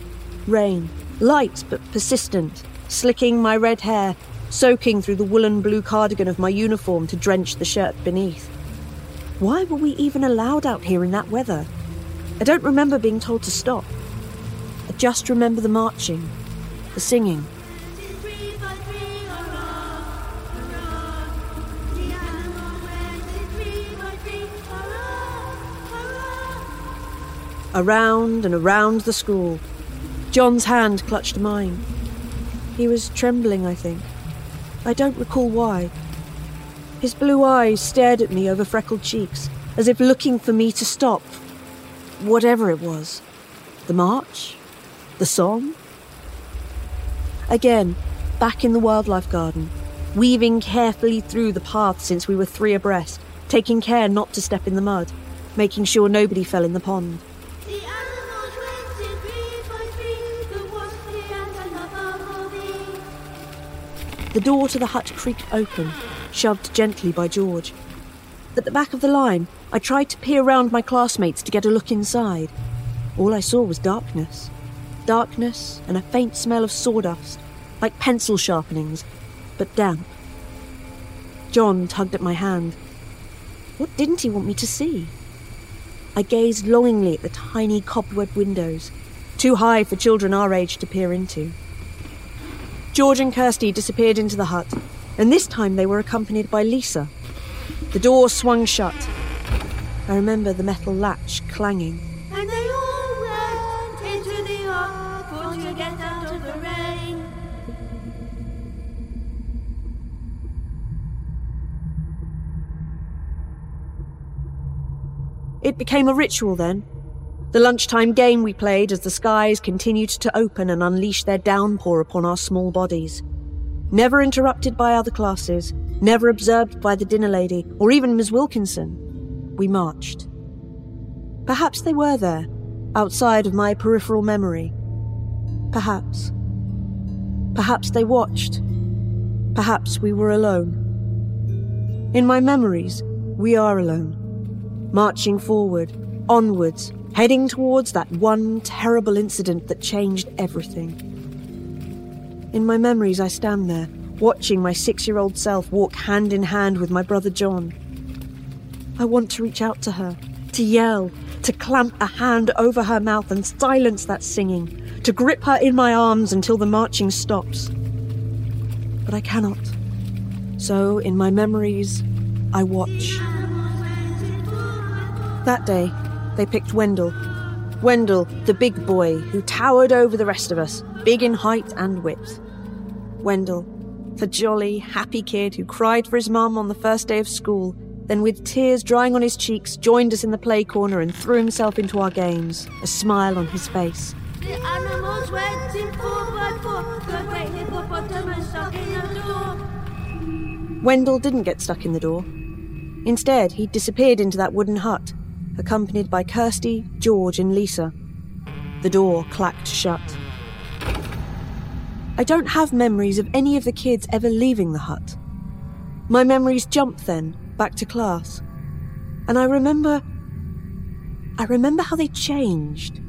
Rain, light but persistent, slicking my red hair, soaking through the woolen blue cardigan of my uniform to drench the shirt beneath. Why were we even allowed out here in that weather? I don't remember being told to stop. I just remember the marching, the singing. Around and around the school. John's hand clutched mine. He was trembling, I think. I don't recall why. His blue eyes stared at me over freckled cheeks, as if looking for me to stop. Whatever it was. The march? The song? Again, back in the wildlife garden, weaving carefully through the path since we were 3 abreast, taking care not to step in the mud, making sure nobody fell in the pond. The animals went in 3 by 3, the the door to the hut creaked open, shoved gently by George. At the back of the line, I tried to peer round my classmates to get a look inside. All I saw was darkness. Darkness and a faint smell of sawdust, like pencil sharpenings, but damp. John tugged at my hand. What didn't he want me to see? I gazed longingly at the tiny cobweb windows, too high for children our age to peer into. George and Kirsty disappeared into the hut, and this time they were accompanied by Lisa. The door swung shut. I remember the metal latch clanging. And they all went into the ark to get out of the rain. It became a ritual then. The lunchtime game we played as the skies continued to open and unleash their downpour upon our small bodies. Never interrupted by other classes, never observed by the dinner lady or even Ms. Wilkinson, we marched. Perhaps they were there, outside of my peripheral memory. Perhaps. Perhaps they watched. Perhaps we were alone. In my memories, we are alone. Marching forward, onwards, heading towards that one terrible incident that changed everything. In my memories, I stand there, watching my 6-year-old self walk hand in hand with my brother John. I want to reach out to her, to yell, to clamp a hand over her mouth and silence that singing, to grip her in my arms until the marching stops. But I cannot. So, in my memories, I watch. That day, they picked Wendell. Wendell, the big boy who towered over the rest of us, big in height and width. Wendell, the jolly, happy kid who cried for his mum on the first day of school, then with tears drying on his cheeks, joined us in the play corner and threw himself into our games, a smile on his face. The animals went in 4x4, the great hippopotamus stuck in the door. Wendell didn't get stuck in the door. Instead, he disappeared into that wooden hut, accompanied by Kirsty, George and Lisa. The door clacked shut. I don't have memories of any of the kids ever leaving the hut. My memories jumped then, back to class. And I remember how they changed.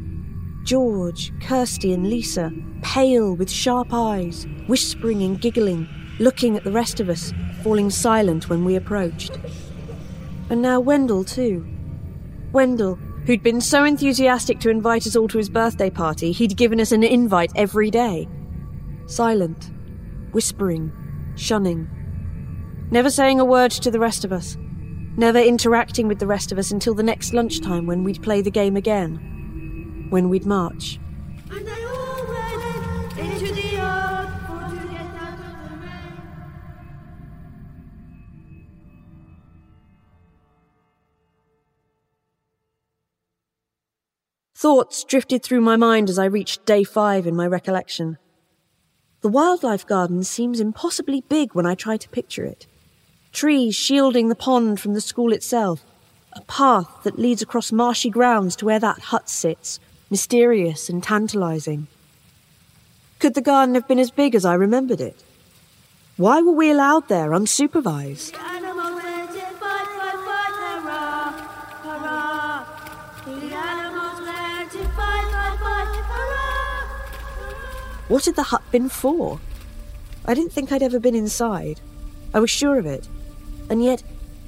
George, Kirsty and Lisa, pale with sharp eyes, whispering and giggling, looking at the rest of us, falling silent when we approached. And now Wendell too. Wendell, who'd been so enthusiastic to invite us all to his birthday party, he'd given us an invite every day. Silent, whispering, shunning. Never saying a word to the rest of us. Never interacting with the rest of us until the next lunchtime when we'd play the game again. When we'd march. And they all went into the yard to get out of the rain. Thoughts drifted through my mind as I reached day 5 in my recollection. The wildlife garden seems impossibly big when I try to picture it. Trees shielding the pond from the school itself. A path that leads across marshy grounds to where that hut sits, mysterious and tantalising. Could the garden have been as big as I remembered it? Why were we allowed there unsupervised? What had the hut been for? I didn't think I'd ever been inside. I was sure of it. And yet,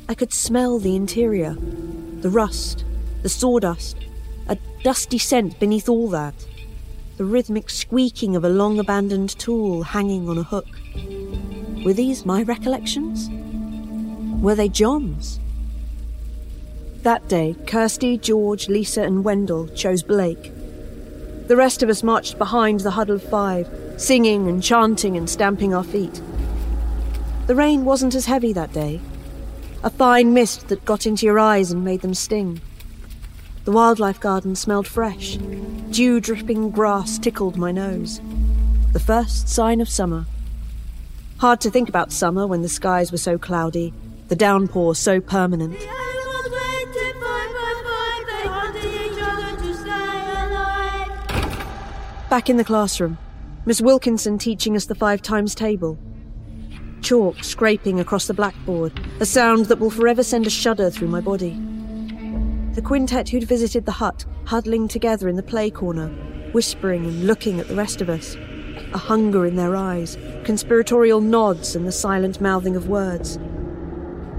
I could smell the interior. The rust, the sawdust, a dusty scent beneath all that. The rhythmic squeaking of a long-abandoned tool hanging on a hook. Were these my recollections? Were they John's? That day, Kirsty, George, Lisa and Wendell chose Blake. The rest of us marched behind the huddle of 5, singing and chanting and stamping our feet. The rain wasn't as heavy that day. A fine mist that got into your eyes and made them sting. The wildlife garden smelled fresh. Dew-dripping grass tickled my nose. The first sign of summer. Hard to think about summer when the skies were so cloudy, the downpour so permanent. Back in the classroom, Miss Wilkinson teaching us the 5 times table. chalk scraping across the blackboard, a sound that will forever send a shudder through my body. The quintet who'd visited the hut, huddling together in the play corner, whispering and looking at the rest of us, a hunger in their eyes, conspiratorial nods and the silent mouthing of words.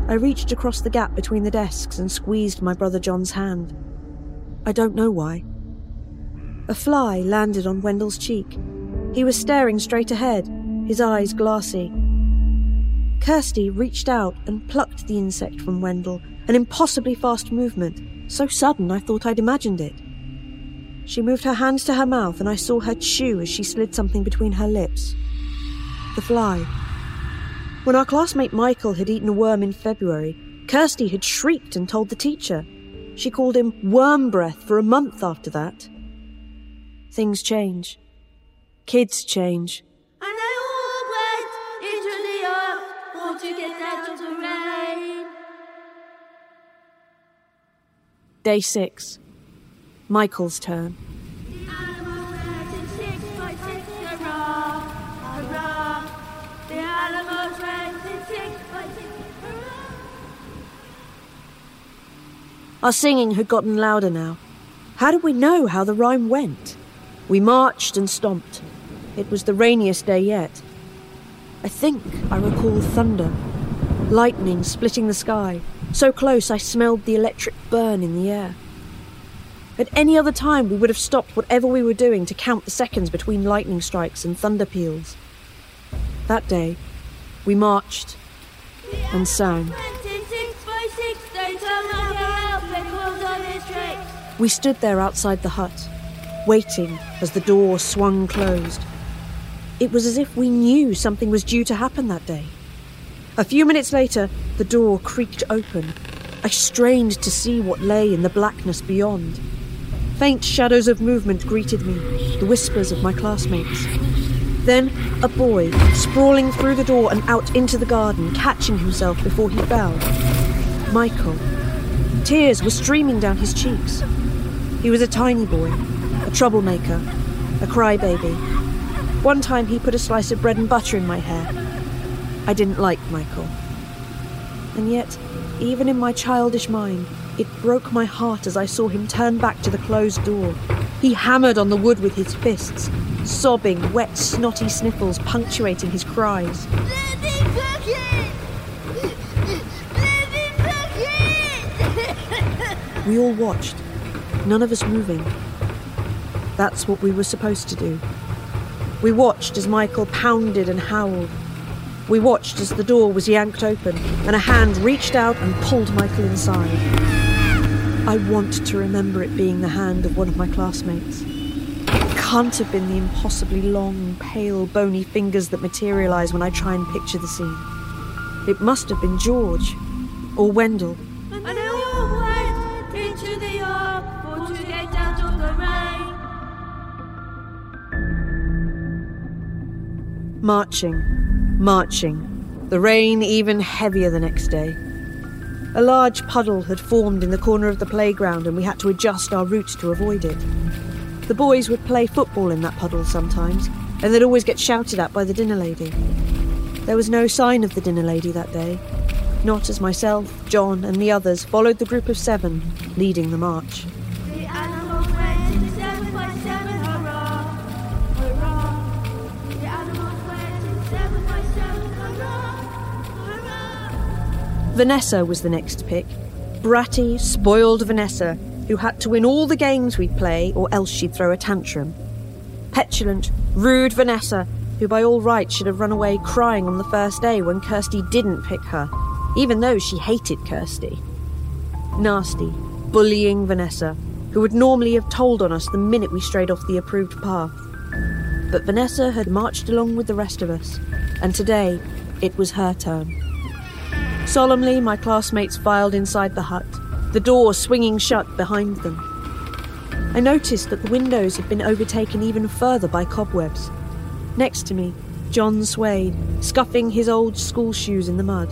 I reached across the gap between the desks and squeezed my brother John's hand. I don't know why. A fly landed on Wendell's cheek. He was staring straight ahead, his eyes glassy. Kirsty reached out and plucked the insect from Wendell, an impossibly fast movement, so sudden I thought I'd imagined it. She moved her hands to her mouth and I saw her chew as she slid something between her lips. The fly. When our classmate Michael had eaten a worm in February, Kirsty had shrieked and told the teacher. She called him worm breath for a month after that. Things change. Kids change. And they all went into the earth, or to get out of the rain. Day 6. Michael's turn. The animal went in 6 by 6, hurrah, hurrah. The animals went in 6 by 6, hurrah. Our singing had gotten louder now. How did we know how the rhyme went? We marched and stomped. It was the rainiest day yet. I think I recall thunder, lightning splitting the sky, so close I smelled the electric burn in the air. At any other time we would have stopped whatever we were doing to count the seconds between lightning strikes and thunder peals. That day, we marched and sang. We stood there outside the hut, waiting as the door swung closed. It was as if we knew something was due to happen that day. A few minutes later, the door creaked open. I strained to see what lay in the blackness beyond. Faint shadows of movement greeted me, the whispers of my classmates. Then, a boy, sprawling through the door and out into the garden, catching himself before he fell. Michael. Tears were streaming down his cheeks. He was a tiny boy, a troublemaker, a crybaby. One time he put a slice of bread and butter in my hair. I didn't like Michael. And yet, even in my childish mind, it broke my heart as I saw him turn back to the closed door. He hammered on the wood with his fists, sobbing, wet, snotty sniffles punctuating his cries. Bloody bucket! Bloody bucket! We all watched, none of us moving. That's what we were supposed to do. We watched as Michael pounded and howled. We watched as the door was yanked open and a hand reached out and pulled Michael inside. I want to remember it being the hand of one of my classmates. It can't have been the impossibly long, pale, bony fingers that materialise when I try and picture the scene. It must have been George, or Wendell. And they all went into the yard for to get out of the rain. Marching, the rain even heavier the next day. A large puddle had formed in the corner of the playground and we had to adjust our route to avoid it. The boys would play football in that puddle sometimes, and they'd always get shouted at by the dinner lady. There was no sign of the dinner lady that day, not as myself, John and the others followed the group of 7, leading the march. The animal went in 7 by 7, hurrah, hurrah. The animal went in 7 by 7, hurrah, hurrah. Vanessa was the next pick. Bratty, spoiled Vanessa, who had to win all the games we'd play or else she'd throw a tantrum. Petulant, rude Vanessa, who by all rights should have run away crying on the first day when Kirsty didn't pick her, even though she hated Kirsty. Nasty, bullying Vanessa, who would normally have told on us the minute we strayed off the approved path. But Vanessa had marched along with the rest of us, and today it was her turn. Solemnly, my classmates filed inside the hut, the door swinging shut behind them. I noticed that the windows had been overtaken even further by cobwebs. Next to me, John swayed, scuffing his old school shoes in the mud.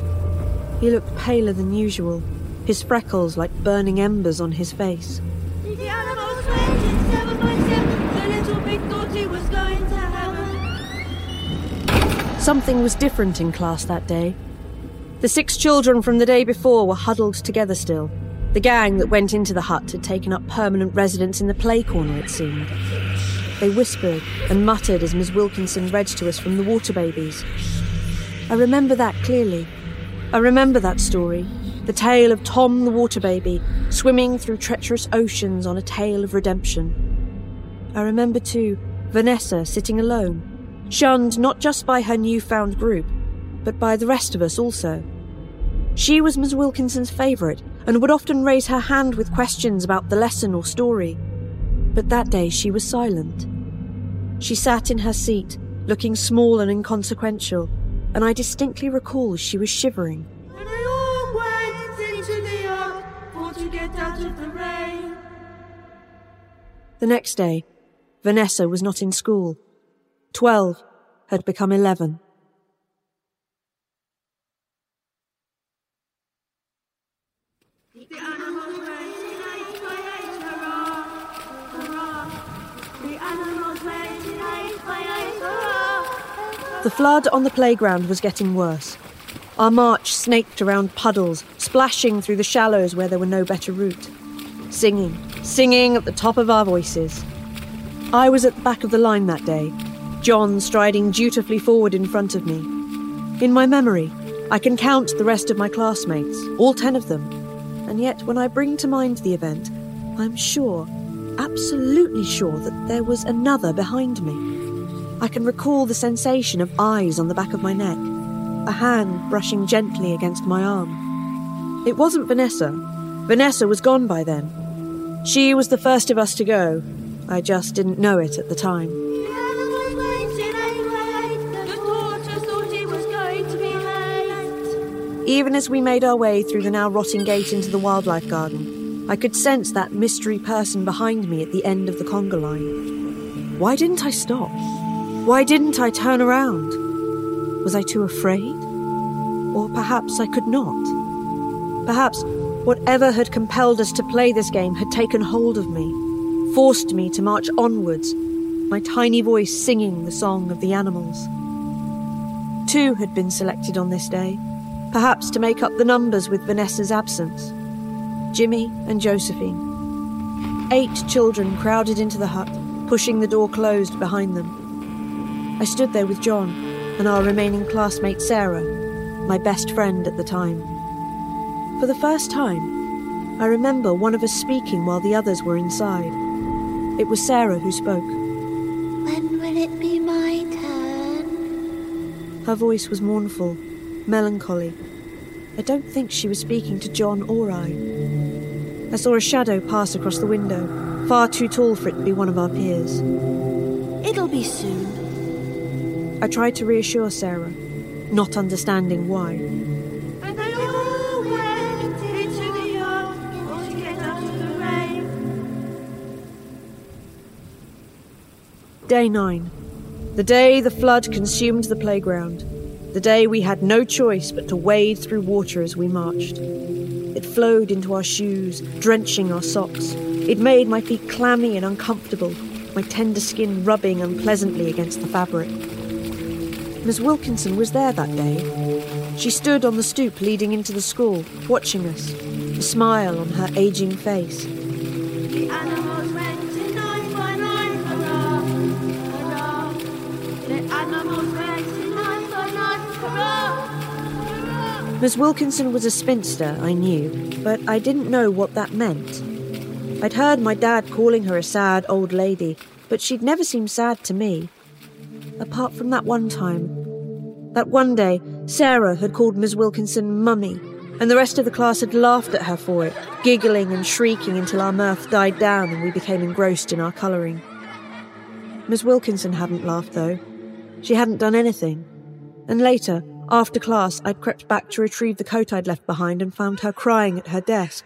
He looked paler than usual, his freckles like burning embers on his face. The animals went in 7 by 7, the little big naughty was going to heaven. Something was different in class that day. The six children from the day before were huddled together still. The gang that went into the hut had taken up permanent residence in the play corner, it seemed. They whispered and muttered as Ms. Wilkinson read to us from The Water Babies. I remember that clearly. I remember that story, the tale of Tom the water baby swimming through treacherous oceans on a tale of redemption. I remember, too, Vanessa sitting alone, shunned not just by her newfound group, but by the rest of us also. She was Ms. Wilkinson's favourite and would often raise her hand with questions about the lesson or story. But that day she was silent. She sat in her seat, looking small and inconsequential, and I distinctly recall she was shivering. And they all went into the yard for to get out of the rain. The next day, Vanessa was not in school. 12 had become 11. The flood on the playground was getting worse. Our march snaked around puddles, splashing through the shallows where there were no better route. Singing at the top of our voices. I was at the back of the line that day, John striding dutifully forward in front of me. In my memory, I can count the rest of my classmates, all 10 of them. And yet, when I bring to mind the event, I'm sure, absolutely sure, that there was another behind me. I can recall the sensation of eyes on the back of my neck, a hand brushing gently against my arm. It wasn't Vanessa. Vanessa was gone by then. She was the first of us to go. I just didn't know it at the time. Even as we made our way through the now rotting gate into the wildlife garden, I could sense that mystery person behind me at the end of the conga line. Why didn't I stop? Why didn't I turn around? Was I too afraid? Or perhaps I could not. Perhaps whatever had compelled us to play this game had taken hold of me, forced me to march onwards, my tiny voice singing the song of the animals. 2 had been selected on this day, perhaps to make up the numbers with Vanessa's absence. Jimmy and Josephine. 8 children crowded into the hut, pushing the door closed behind them. I stood there with John and our remaining classmate Sarah, my best friend at the time. For the first time, I remember one of us speaking while the others were inside. It was Sarah who spoke. When will it be my turn? Her voice was mournful, melancholy. I don't think she was speaking to John or I. I saw a shadow pass across the window, far too tall for it to be one of our peers. It'll be soon. I tried to reassure Sarah, not understanding why. And they all went into the yard to get out of the rain. Day 9. The day the flood consumed the playground. The day we had no choice but to wade through water as we marched. It flowed into our shoes, drenching our socks. It made my feet clammy and uncomfortable, my tender skin rubbing unpleasantly against the fabric. Ms. Wilkinson was there that day. She stood on the stoop leading into the school, watching us, a smile on her aging face. The animals went in line by line, hurrah, hurrah. The animals went in line by line, hurrah, hurrah. Ms. Wilkinson was a spinster, I knew, but I didn't know what that meant. I'd heard my dad calling her a sad old lady, but she'd never seemed sad to me. Apart from that one time. That one day, Sarah had called Ms. Wilkinson Mummy, and the rest of the class had laughed at her for it, giggling and shrieking until our mirth died down and we became engrossed in our colouring. Ms. Wilkinson hadn't laughed, though. She hadn't done anything. And later, after class, I'd crept back to retrieve the coat I'd left behind and found her crying at her desk.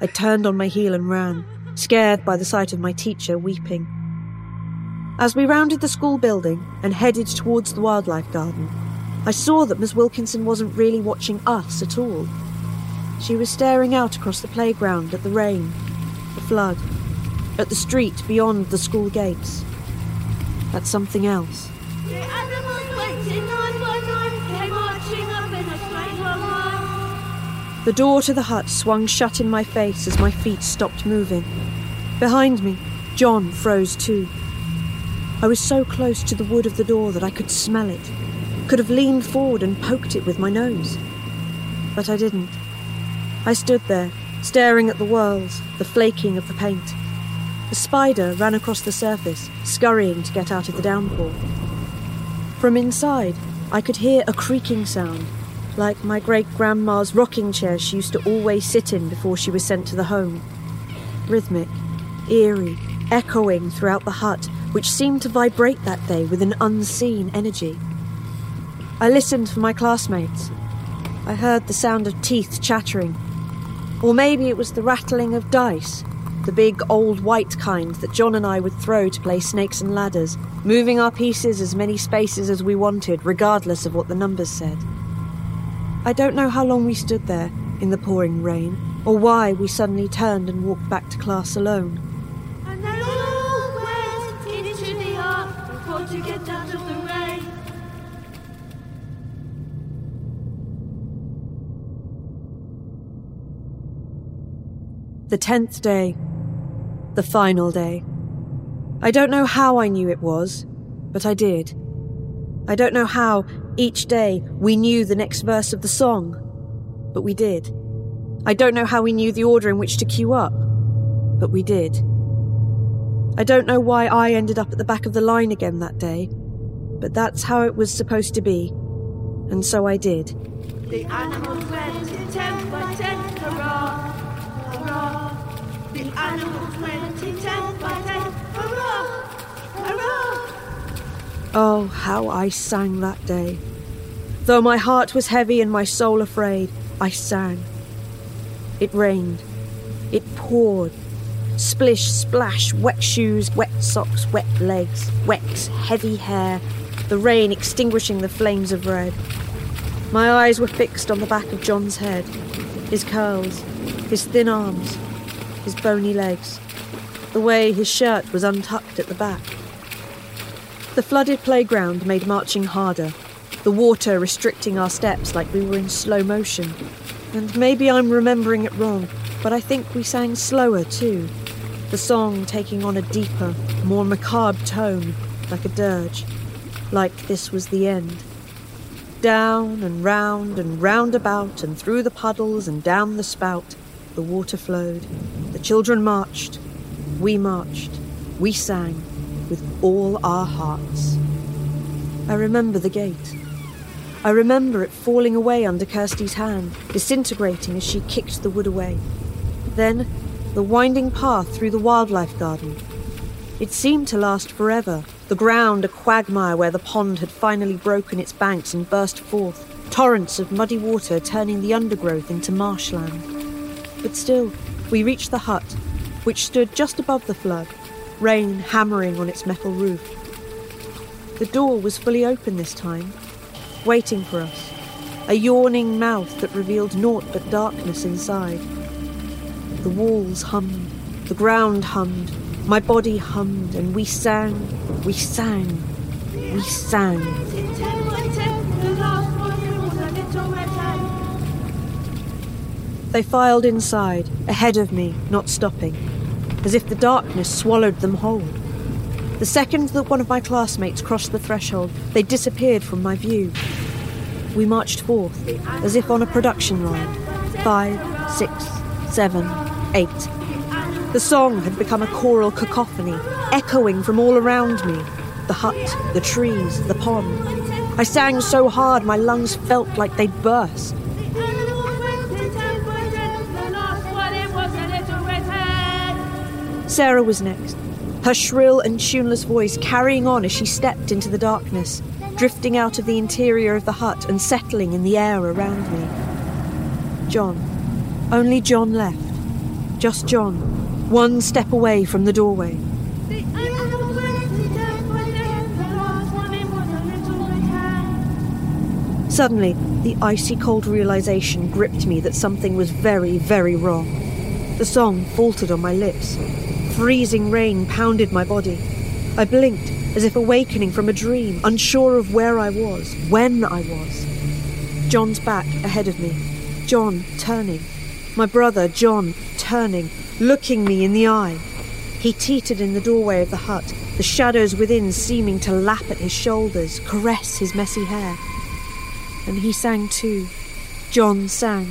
I turned on my heel and ran, scared by the sight of my teacher weeping. As we rounded the school building and headed towards the wildlife garden, I saw that Ms. Wilkinson wasn't really watching us at all. She was staring out across the playground at the rain, the flood, at the street beyond the school gates, at something else. The animals went The door to the hut swung shut in my face as my feet stopped moving. Behind me, John froze too. I was so close to the wood of the door that I could smell it, could have leaned forward and poked it with my nose. But I didn't. I stood there, staring at the whorls, the flaking of the paint. A spider ran across the surface, scurrying to get out of the downpour. From inside, I could hear a creaking sound, like my great-grandma's rocking chair she used to always sit in before she was sent to the home. Rhythmic, eerie, echoing throughout the hut, which seemed to vibrate that day with an unseen energy. I listened for my classmates. I heard the sound of teeth chattering. Or maybe it was the rattling of dice, the big old white kind that John and I would throw to play snakes and ladders, moving our pieces as many spaces as we wanted, regardless of what the numbers said. I don't know how long we stood there, in the pouring rain, or why we suddenly turned and walked back to class alone. And they all went into the ark before to get out of the rain. The 10th day. The final day. I don't know how I knew it was, but I did. I don't know how each day we knew the next verse of the song, but we did. I don't know how we knew the order in which to queue up, but we did. I don't know why I ended up at the back of the line again that day, but that's how it was supposed to be, and so I did. The animals went 10 by 10, hurrah, hurrah. The animals went 10 by 10, hurrah, hurrah. Oh, how I sang that day. Though my heart was heavy and my soul afraid, I sang. It rained. It poured. Splish, splash, wet shoes, wet socks, wet legs, wet, heavy hair, the rain extinguishing the flames of red. My eyes were fixed on the back of John's head, his curls, his thin arms, his bony legs, the way his shirt was untucked at the back. The flooded playground made marching harder, the water restricting our steps like we were in slow motion. And maybe I'm remembering it wrong, but I think we sang slower too, the song taking on a deeper, more macabre tone, like a dirge, like this was the end. Down and round about, and through the puddles and down the spout, the water flowed, the children marched, we sang. With all our hearts. I remember the gate. I remember it falling away under Kirsty's hand, disintegrating as she kicked the wood away. Then, the winding path through the wildlife garden. It seemed to last forever, the ground a quagmire where the pond had finally broken its banks and burst forth, torrents of muddy water turning the undergrowth into marshland. But still, we reached the hut, which stood just above the flood, rain hammering on its metal roof. The door was fully open this time, waiting for us, a yawning mouth that revealed naught but darkness inside. The walls hummed, the ground hummed, my body hummed, and we sang. They filed inside, ahead of me, not stopping, as if the darkness swallowed them whole. The second that one of my classmates crossed the threshold, they disappeared from my view. We marched forth, as if on a production line. 5, 6, 7, 8. The song had become a choral cacophony, echoing from all around me. The hut, the trees, the pond. I sang so hard my lungs felt like they'd burst. Sarah was next, her shrill and tuneless voice carrying on as she stepped into the darkness, drifting out of the interior of the hut and settling in the air around me. John. Only John left. Just John. One step away from the doorway. Suddenly, the icy cold realization gripped me that something was very, very wrong. The song faltered on my lips. Freezing rain pounded my body. I blinked, as if awakening from a dream, unsure of where I was, when I was. John's back ahead of me. John turning. My brother, John, turning, looking me in the eye. He teetered in the doorway of the hut, the shadows within seeming to lap at his shoulders, caress his messy hair. And he sang too. John sang.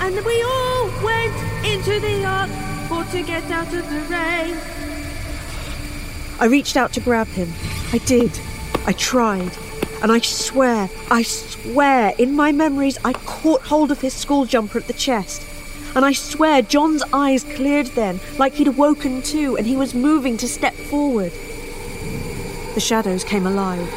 And we all went into the ark for to get out of the rain. I reached out to grab him. I did. I tried. And I swear, in my memories, I caught hold of his school jumper at the chest. And I swear, John's eyes cleared then, like he'd awoken too, and he was moving to step forward. The shadows came alive.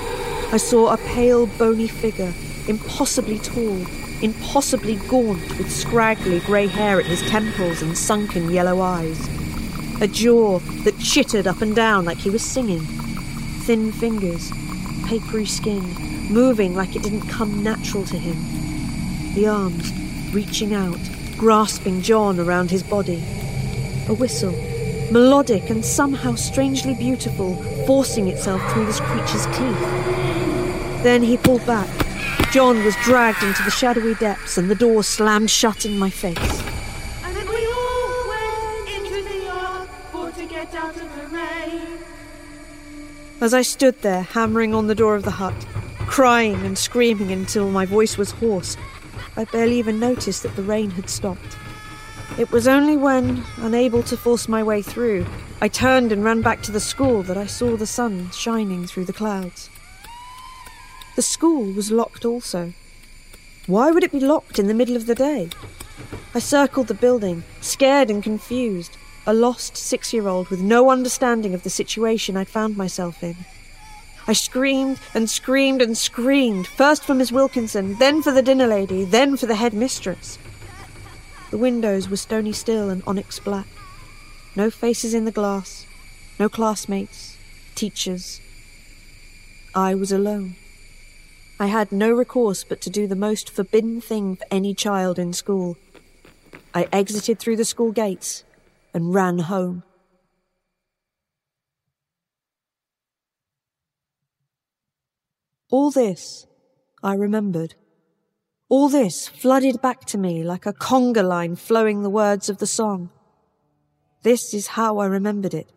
I saw a pale, bony figure, impossibly tall, impossibly gaunt, with scraggly grey hair at his temples and sunken yellow eyes. A jaw that chittered up and down like he was singing. Thin fingers, papery skin, moving like it didn't come natural to him. The arms reaching out, grasping John around his body. A whistle, melodic and somehow strangely beautiful, forcing itself through this creature's teeth. Then he pulled back. John was dragged into the shadowy depths and the door slammed shut in my face. And we all went into the ark for to get out of the rain. As I stood there, hammering on the door of the hut, crying and screaming until my voice was hoarse, I barely even noticed that the rain had stopped. It was only when, unable to force my way through, I turned and ran back to the school that I saw the sun shining through the clouds. The school was locked also. Why would it be locked in the middle of the day? I circled the building, scared and confused. A lost 6-year-old with no understanding of the situation I'd found myself in. I screamed and screamed and screamed, first for Ms. Wilkinson, then for the dinner lady, then for the headmistress. The windows were stony still and onyx black. No faces in the glass, no classmates, teachers. I was alone. I had no recourse but to do the most forbidden thing for any child in school. I exited through the school gates and ran home. All this I remembered. All this flooded back to me like a conga line flowing the words of the song. This is how I remembered it.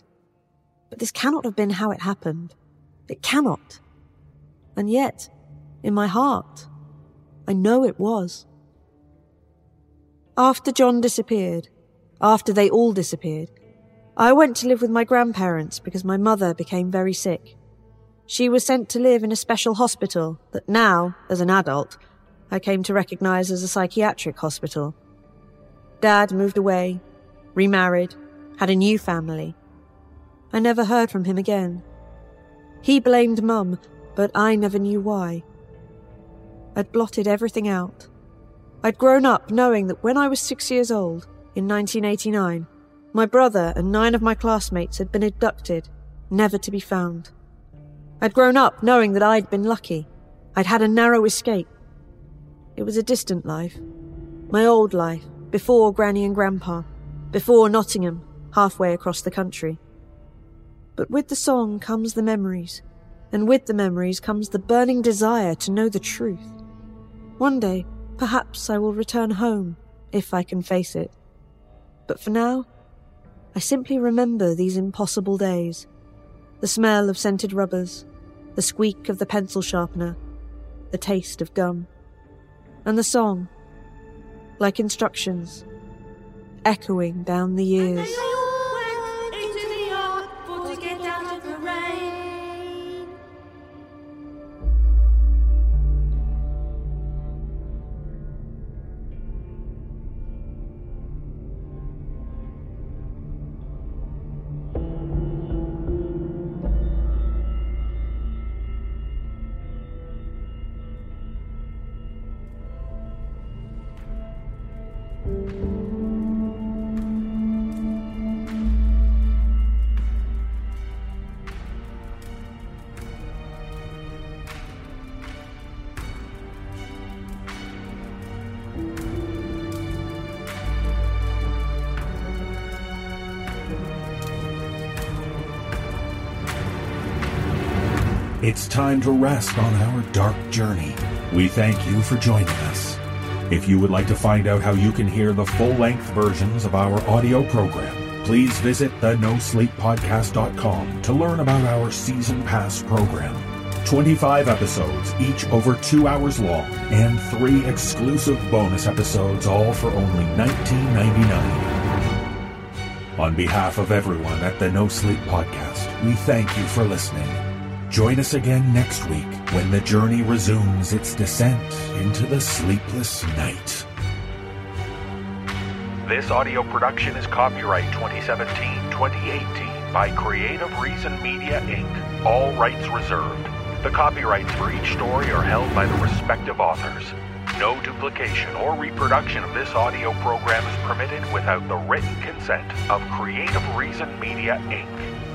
But this cannot have been how it happened. It cannot. And yet, in my heart, I know it was. After John disappeared, after they all disappeared, I went to live with my grandparents because my mother became very sick. She was sent to live in a special hospital that now, as an adult, I came to recognise as a psychiatric hospital. Dad moved away, remarried, had a new family. I never heard from him again. He blamed Mum, but I never knew why. I'd blotted everything out. I'd grown up knowing that when I was 6 years old, in 1989, my brother and 9 of my classmates had been abducted, never to be found. I'd grown up knowing that I'd been lucky. I'd had a narrow escape. It was a distant life. My old life, before Granny and Grandpa, before Nottingham, halfway across the country. But with the song comes the memories, and with the memories comes the burning desire to know the truth. One day, perhaps I will return home, if I can face it. But for now, I simply remember these impossible days. The smell of scented rubbers, the squeak of the pencil sharpener, the taste of gum. And the song, like instructions, echoing down the years. And they all went into the ark for to get out of the rain. It's time to rest on our dark journey. We thank you for joining us. If you would like to find out how you can hear the full-length versions of our audio program, please visit the NoSleepPodcast.com to learn about our Season Pass program. 25 episodes, each over 2 hours long, and 3 exclusive bonus episodes, all for only $19.99. On behalf of everyone at the No Sleep Podcast, we thank you for listening. Join us again next week when the journey resumes its descent into the sleepless night. This audio production is copyright 2017-2018 by Creative Reason Media, Inc. All rights reserved. The copyrights for each story are held by the respective authors. No duplication or reproduction of this audio program is permitted without the written consent of Creative Reason Media, Inc.